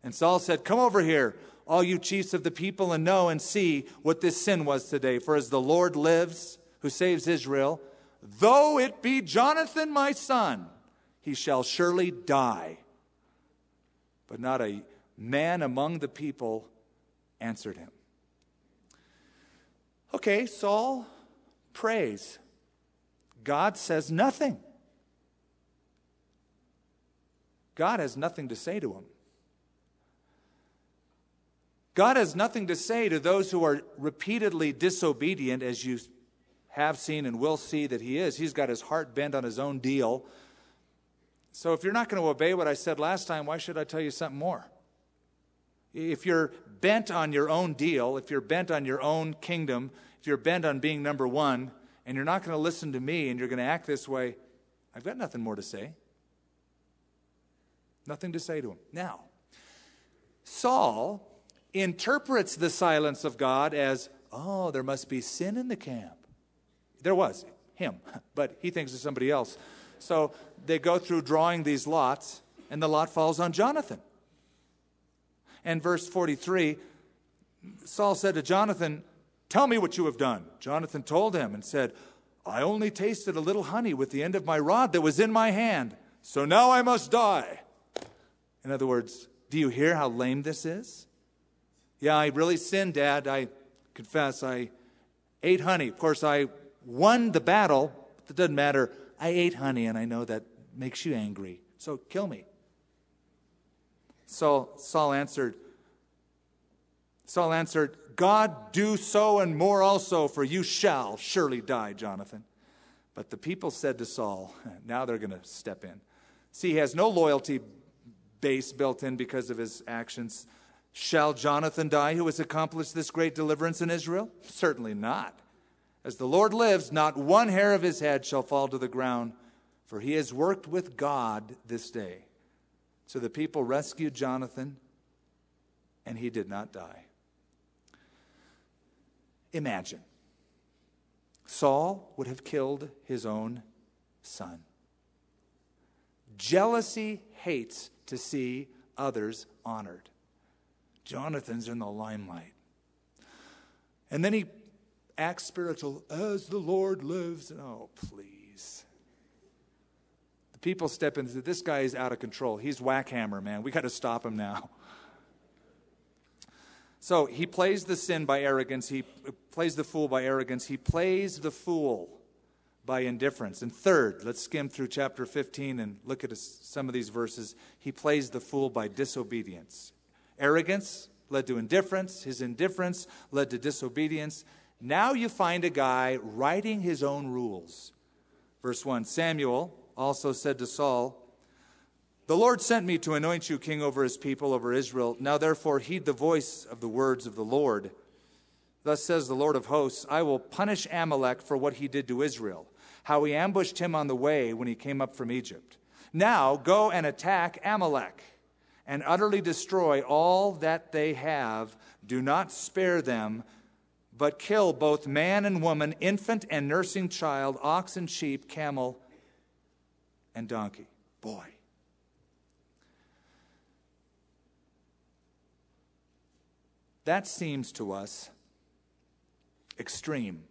And Saul said, "Come over here, all you chiefs of the people, and know and see what this sin was today. For as the Lord lives, who saves Israel, though it be Jonathan my son, he shall surely die." But not a man among the people answered him. Okay, Saul prays. God says nothing. God has nothing to say to him. God has nothing to say to those who are repeatedly disobedient, as you have seen and will see that he is. He's got his heart bent on his own deal. So if you're not going to obey what I said last time, why should I tell you something more? If you're bent on your own deal, if you're bent on your own kingdom, if you're bent on being number one, and you're not going to listen to me and you're going to act this way, I've got nothing more to say. Nothing to say to him. Now, Saul interprets the silence of God as, oh, there must be sin in the camp. There was him, but he thinks it's somebody else. So they go through drawing these lots, and the lot falls on Jonathan. And verse 43, Saul said to Jonathan, "Tell me what you have done." Jonathan told him and said, "I only tasted a little honey with the end of my rod that was in my hand, so now I must die." In other words, do you hear how lame this is? "Yeah, I really sinned, Dad. I confess, I ate honey. Of course, I won the battle, but it doesn't matter. I ate honey, and I know that makes you angry, so kill me." So Saul answered, "God, do so and more also, for you shall surely die, Jonathan." But the people said to Saul, now they're going to step in. See, he has no loyalty base built in because of his actions. "Shall Jonathan die, who has accomplished this great deliverance in Israel? Certainly not. As the Lord lives, not one hair of his head shall fall to the ground, for he has worked with God this day." So the people rescued Jonathan, and he did not die. Imagine, Saul would have killed his own son. Jealousy hates to see others honored. Jonathan's in the limelight. And then he act spiritual, as the Lord lives. Oh, please. The people step in and say, this guy is out of control. He's whack hammer, man. We got to stop him now. So he plays the sin by arrogance. He plays the fool by arrogance. He plays the fool by indifference. And third, let's skim through chapter 15 and look at some of these verses. He plays the fool by disobedience. Arrogance led to indifference. His indifference led to disobedience. Now you find a guy writing his own rules. Verse 1, Samuel also said to Saul, "The Lord sent me to anoint you king over his people, over Israel. Now therefore heed the voice of the words of the Lord. Thus says the Lord of hosts, I will punish Amalek for what he did to Israel, how he ambushed him on the way when he came up from Egypt. Now go and attack Amalek and utterly destroy all that they have. Do not spare them, but kill both man and woman, infant and nursing child, ox and sheep, camel and donkey." boy. That seems to us extreme,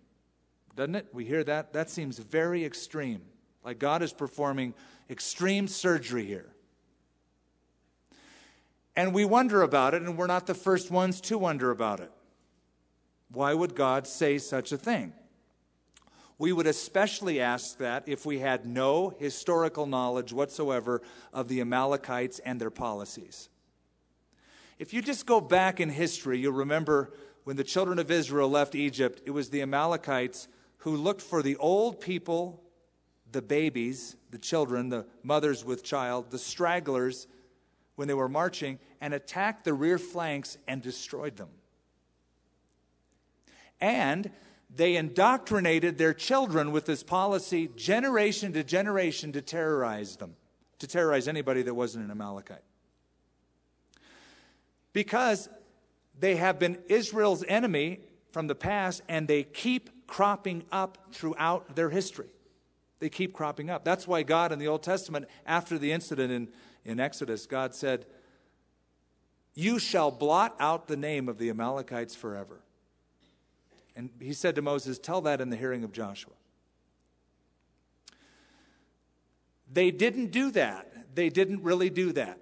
doesn't it? We hear that. That seems very extreme, like God is performing extreme surgery here. And we wonder about it, and we're not the first ones to wonder about it. Why would God say such a thing? We would especially ask that if we had no historical knowledge whatsoever of the Amalekites and their policies. If you just go back in history, you'll remember when the children of Israel left Egypt, it was the Amalekites who looked for the old people, the babies, the children, the mothers with child, the stragglers when they were marching, and attacked the rear flanks and destroyed them. And they indoctrinated their children with this policy generation to generation to terrorize them, to terrorize anybody that wasn't an Amalekite. Because they have been Israel's enemy from the past, and they keep cropping up throughout their history. They keep cropping up. That's why God in the Old Testament, after the incident in Exodus, God said, "You shall blot out the name of the Amalekites forever." And he said to Moses, "Tell that in the hearing of Joshua." They didn't do that. They didn't really do that.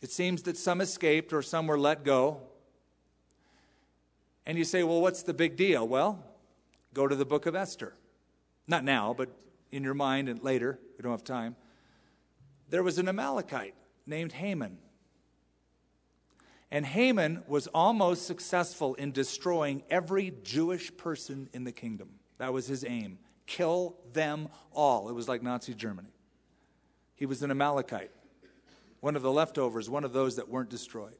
It seems that some escaped or some were let go. And you say, well, what's the big deal? Well, go to the book of Esther. Not now, but in your mind and later. We don't have time. There was an Amalekite named Haman. And Haman was almost successful in destroying every Jewish person in the kingdom. That was his aim. Kill them all. It was like Nazi Germany. He was an Amalekite. One of the leftovers, one of those that weren't destroyed.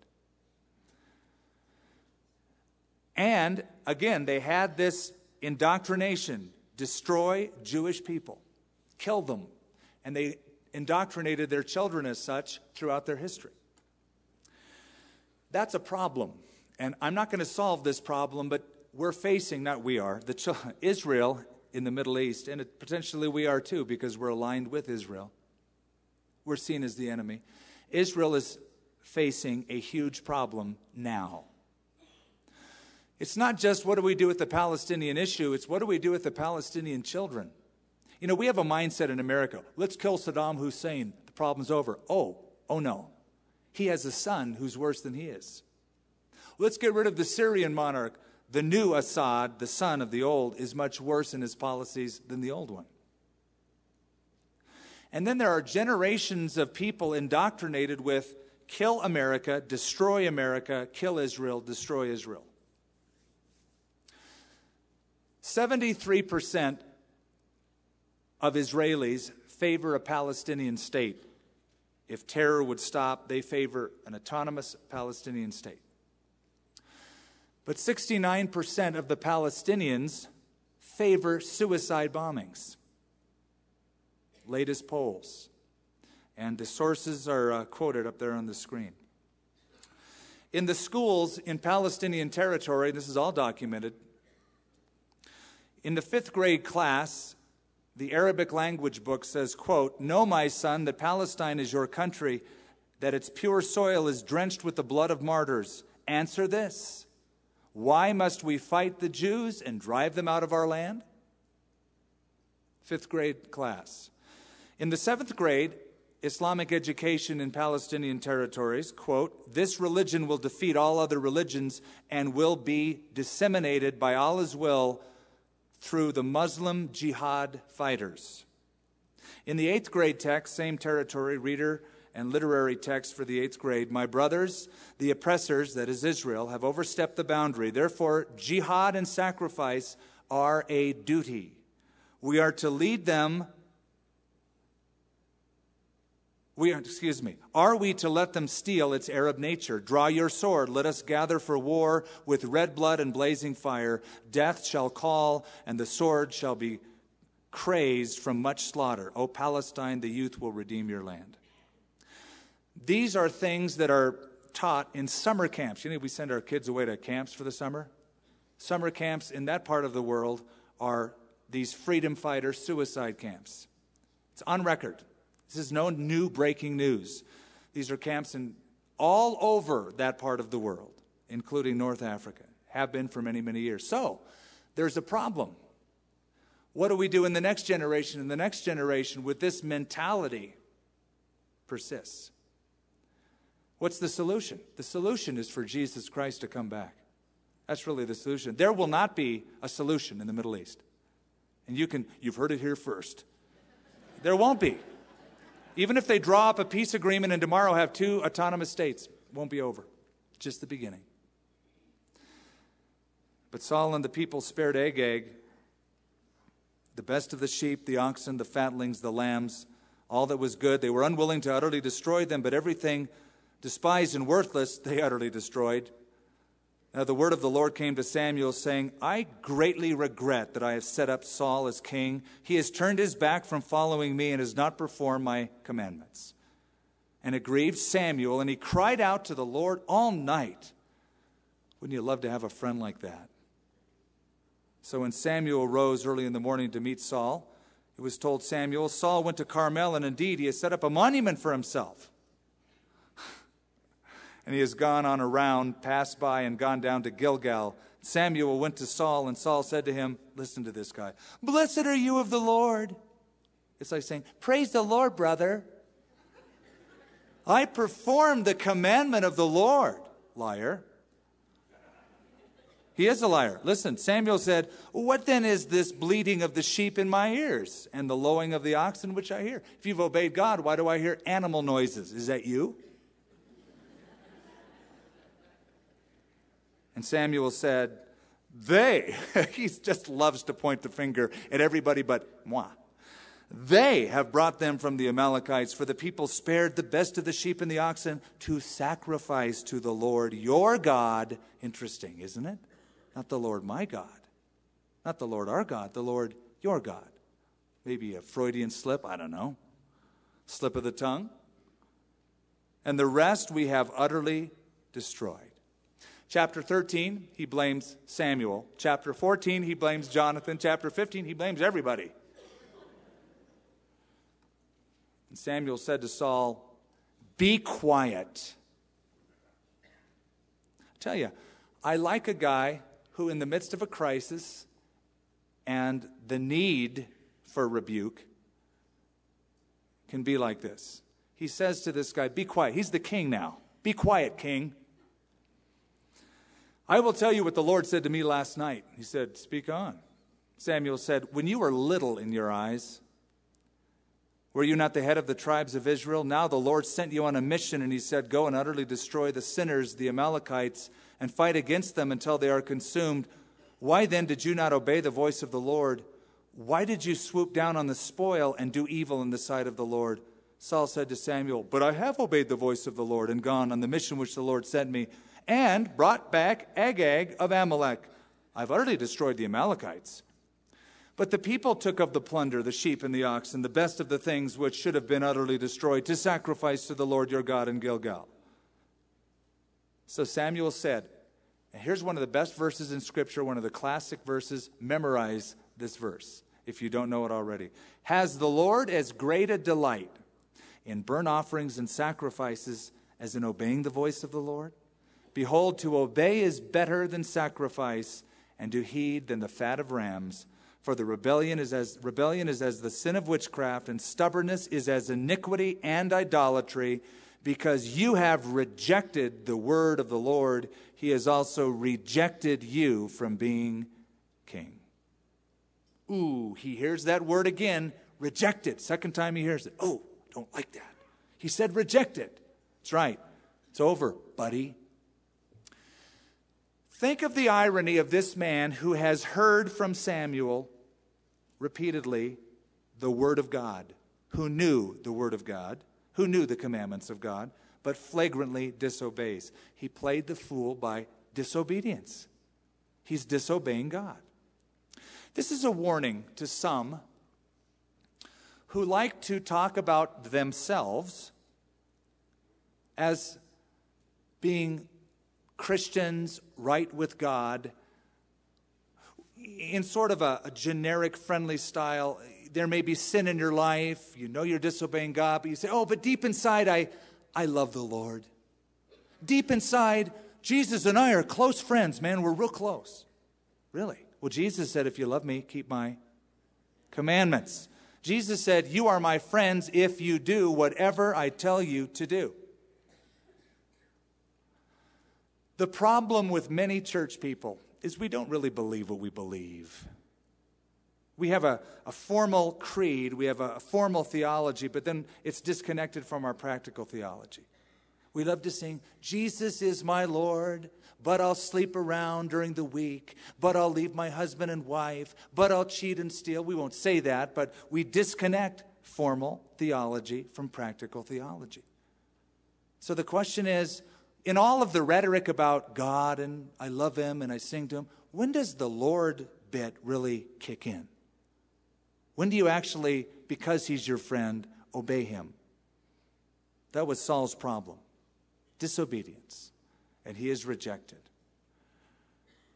And, again, they had this indoctrination. Destroy Jewish people. Kill them. And they indoctrinated their children as such throughout their history. That's a problem. And I'm not going to solve this problem, but we're facing, not we are, Israel in the Middle East. And potentially we are too, because we're aligned with Israel. We're seen as the enemy. Israel is facing a huge problem now. It's not just what do we do with the Palestinian issue, it's what do we do with the Palestinian children. You know, we have a mindset in America, let's kill Saddam Hussein, the problem's over. Oh no, he has a son who's worse than he is. Let's get rid of the Syrian monarch, the new Assad, the son of the old, is much worse in his policies than the old one. And then there are generations of people indoctrinated with kill America, destroy America, kill Israel, destroy Israel. 73% of Israelis favor a Palestinian state. If terror would stop, they favor an autonomous Palestinian state. But 69% of the Palestinians favor suicide bombings. Latest polls. And the sources are quoted up there on the screen. In the schools in Palestinian territory, this is all documented, in the 5th grade class, the Arabic language book says, quote, "Know, my son, that Palestine is your country, that its pure soil is drenched with the blood of martyrs. Answer this. Why must we fight the Jews and drive them out of our land?" 5th grade class. In the 7th grade, Islamic education in Palestinian territories, quote, "This religion will defeat all other religions and will be disseminated by Allah's will through the Muslim jihad fighters." In the 8th grade text, same territory, reader and literary text for the 8th grade, "My brothers, the oppressors, that is Israel, have overstepped the boundary. Therefore, jihad and sacrifice are a duty. We are to lead them. Are we to let them steal its Arab nature? Draw your sword. Let us gather for war with red blood and blazing fire. Death shall call, and the sword shall be crazed from much slaughter. O Palestine, the youth will redeem your land." These are things that are taught in summer camps. You know, we send our kids away to camps for the summer. Summer camps in that part of the world are these freedom fighter suicide camps. It's on record. This is no new breaking news. These are camps in all over that part of the world, including North Africa, have been for many, many years. So there's a problem. What do we do in the next generation? In the next generation, with this mentality persists. What's the solution? The solution is for Jesus Christ to come back. That's really the solution. There will not be a solution in the Middle East. And you've heard it here first. There won't be. Even if they draw up a peace agreement and tomorrow have 2 autonomous states, it won't be over. Just the beginning. But Saul and the people spared Agag, the best of the sheep, the oxen, the fatlings, the lambs, all that was good. They were unwilling to utterly destroy them, but everything despised and worthless they utterly destroyed. Now the word of the Lord came to Samuel, saying, I greatly regret that I have set up Saul as king. He has turned his back from following me and has not performed my commandments. And it grieved Samuel, and he cried out to the Lord all night. Wouldn't you love to have a friend like that? So when Samuel rose early in the morning to meet Saul, it was told Samuel, Saul went to Carmel, and indeed he has set up a monument for himself. And he has gone on a round, passed by, and gone down to Gilgal. Samuel went to Saul, and Saul said to him, listen to this guy, blessed are you of the Lord. It's like saying, praise the Lord, brother. I performed the commandment of the Lord. Liar. He is a liar. Listen, Samuel said, what then is this bleating of the sheep in my ears and the lowing of the oxen which I hear? If you've obeyed God, why do I hear animal noises? Is that you? And Samuel said, they, he just loves to point the finger at everybody but moi. They have brought them from the Amalekites, for the people spared the best of the sheep and the oxen to sacrifice to the Lord your God. Interesting, isn't it? Not the Lord my God, not the Lord our God, the Lord your God. Maybe a Freudian slip, I don't know. Slip of the tongue. And the rest we have utterly destroyed. Chapter 13, he blames Samuel. Chapter 14, he blames Jonathan. Chapter 15, he blames everybody. And Samuel said to Saul, be quiet. I tell you, I like a guy who in the midst of a crisis and the need for rebuke can be like this. He says to this guy, be quiet. He's the king now. Be quiet, king. I will tell you what the Lord said to me last night. He said, speak on. Samuel said, when you were little in your eyes, were you not the head of the tribes of Israel? Now the Lord sent you on a mission, and he said, go and utterly destroy the sinners, the Amalekites, and fight against them until they are consumed. Why then did you not obey the voice of the Lord? Why did you swoop down on the spoil and do evil in the sight of the Lord? Saul said to Samuel, but I have obeyed the voice of the Lord and gone on the mission which the Lord sent me, and brought back Agag of Amalek. I've utterly destroyed the Amalekites. But the people took of the plunder, the sheep and the oxen, the best of the things which should have been utterly destroyed, to sacrifice to the Lord your God in Gilgal. So Samuel said, and here's one of the best verses in Scripture, one of the classic verses. Memorize this verse if you don't know it already. Has the Lord as great a delight in burnt offerings and sacrifices as in obeying the voice of the Lord? Behold, to obey is better than sacrifice, and to heed than the fat of rams. For the rebellion is as the sin of witchcraft, and stubbornness is as iniquity and idolatry. Because you have rejected the word of the Lord, he has also rejected you from being king. Ooh, he hears that word again, rejected. Second time he hears it. Oh, don't like that. He said rejected. That's right. It's over, buddy. Think of the irony of this man who has heard from Samuel repeatedly the word of God, who knew the word of God, who knew the commandments of God, but flagrantly disobeys. He played the fool by disobedience. He's disobeying God. This is a warning to some who like to talk about themselves as being Christians right with God in sort of a generic, friendly style. there may be sin in your life. You know you're disobeying God, but you say, oh, but deep inside, I love the Lord. Deep inside, Jesus and I are close friends, man. We're real close. Really? Well, Jesus said, if you love me, keep my commandments. Jesus said, you are my friends if you do whatever I tell you to do. The problem with many church people is we don't really believe what we believe. We have a formal creed, we have a formal theology, but then it's disconnected from our practical theology. We love to sing, Jesus is my Lord, but I'll sleep around during the week, but I'll leave my husband and wife, but I'll cheat and steal. We won't say that, but we disconnect formal theology from practical theology. So the question is, in all of the rhetoric about God and I love him and I sing to him, when does the Lord bit really kick in? When do you actually, because he's your friend, obey him? That was Saul's problem. Disobedience. And he is rejected.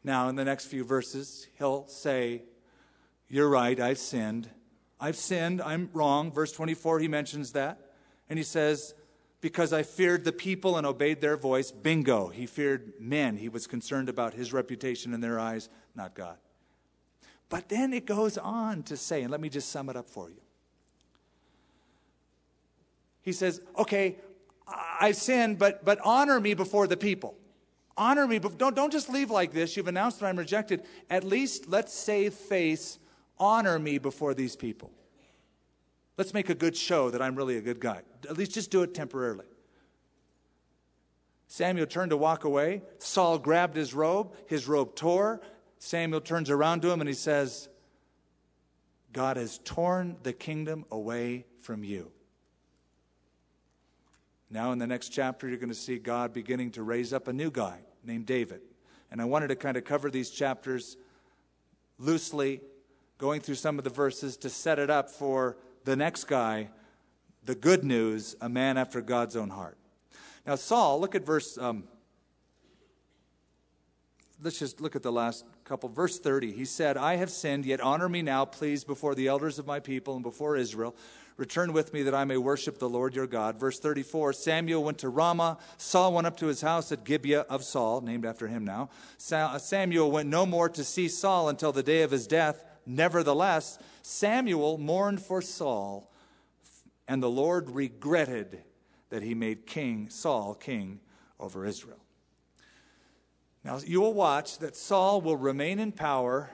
Now, in the next few verses, he'll say, you're right, I've sinned. I've sinned, I'm wrong. Verse 24, he mentions that. And he says, because I feared the people and obeyed their voice. Bingo. He feared men. He was concerned about his reputation in their eyes, not God. But then it goes on to say, and let me just sum it up for you. He says, okay, I've sinned, but honor me before the people. Honor me. But don't just leave like this. You've announced that I'm rejected. At least let's save face. Honor me before these people. Let's make a good show that I'm really a good guy. At least just do it temporarily. Samuel turned to walk away. Saul grabbed his robe. His robe tore. Samuel turns around to him and he says, God has torn the kingdom away from you. Now in the next chapter, you're going to see God beginning to raise up a new guy named David. And I wanted to kind of cover these chapters loosely, going through some of the verses to set it up for the next guy, the good news, a man after God's own heart. Now, Saul, look at verse, let's just look at the last couple. Verse 30, he said, I have sinned, yet honor me now, please, before the elders of my people and before Israel. Return with me that I may worship the Lord your God. Verse 34, Samuel went to Ramah. Saul went up to his house at Gibeah of Saul, named after him now. Samuel went no more to see Saul until the day of his death. Nevertheless, Samuel mourned for Saul, and the Lord regretted that he made Saul king over Israel. Now, you will watch that Saul will remain in power,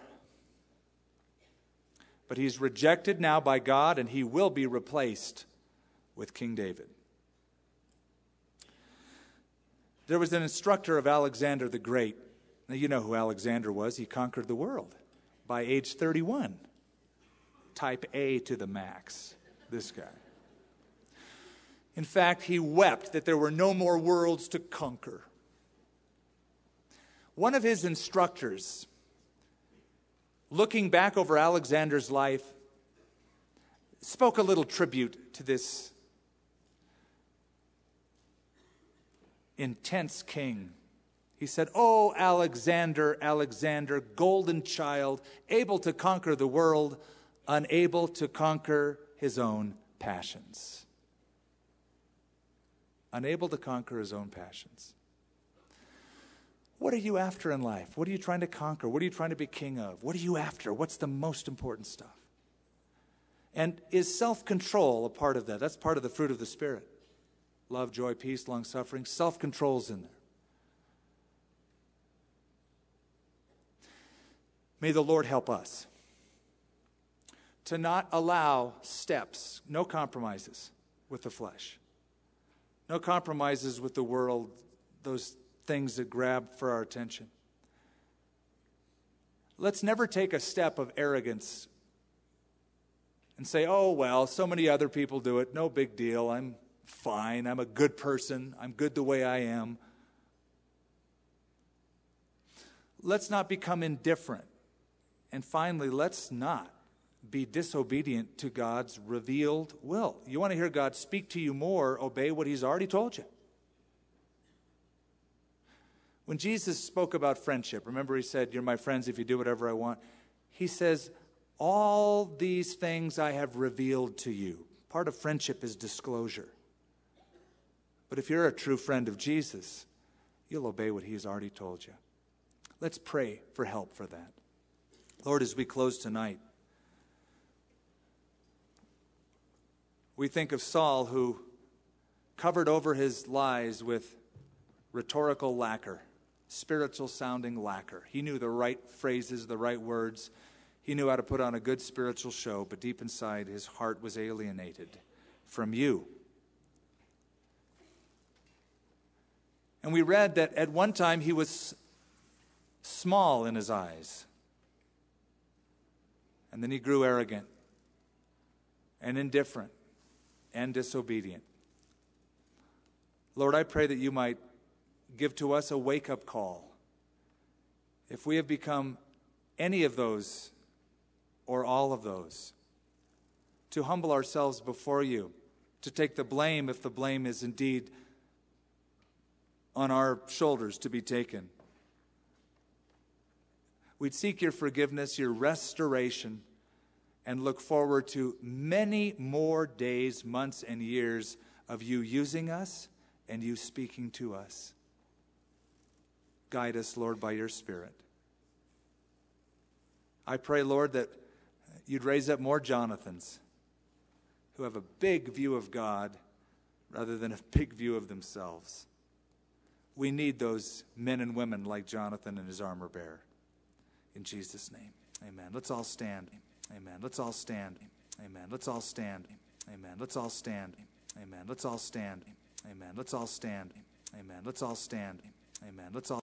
but he's rejected now by God, and he will be replaced with King David. There was an instructor of Alexander the Great. Now, you know who Alexander was. He conquered the world. By age 31, type A to the max, this guy. In fact, he wept that there were no more worlds to conquer. One of his instructors, looking back over Alexander's life, spoke a little tribute to this intense king. He said, oh, Alexander, Alexander, golden child, able to conquer the world, unable to conquer his own passions. Unable to conquer his own passions. What are you after in life? What are you trying to conquer? What are you trying to be king of? What are you after? What's the most important stuff? And is self-control a part of that? That's part of the fruit of the Spirit. Love, joy, peace, long-suffering. Self-control's in there. May the Lord help us to not allow steps, no compromises with the flesh, no compromises with the world, those things that grab for our attention. Let's never take a step of arrogance and say, oh, well, so many other people do it. No big deal. I'm fine. I'm a good person. I'm good the way I am. Let's not become indifferent. And finally, let's not be disobedient to God's revealed will. You want to hear God speak to you more, obey what he's already told you. When Jesus spoke about friendship, remember he said, you're my friends if you do whatever I want. He says, all these things I have revealed to you. Part of friendship is disclosure. But if you're a true friend of Jesus, you'll obey what he's already told you. Let's pray for help for that. Lord, as we close tonight, we think of Saul, who covered over his lies with rhetorical lacquer, spiritual-sounding lacquer. He knew the right phrases, the right words. He knew how to put on a good spiritual show, but deep inside, his heart was alienated from you. And we read that at one time he was small in his eyes. And then he grew arrogant and indifferent and disobedient. Lord, I pray that you might give to us a wake-up call. If we have become any of those or all of those, to humble ourselves before you, to take the blame if the blame is indeed on our shoulders to be taken. We'd seek your forgiveness, your restoration, and look forward to many more days, months, and years of you using us and you speaking to us. Guide us, Lord, by your Spirit. I pray, Lord, that you'd raise up more Jonathans who have a big view of God rather than a big view of themselves. We need those men and women like Jonathan and his armor bearer. In Jesus' name, amen. Let's all stand. Amen. Let's all stand. Amen. Let's all stand. Amen. Let's all stand. Amen. Let's all stand. Amen. Let's all stand. Amen. Let's all stand. Amen. Let's all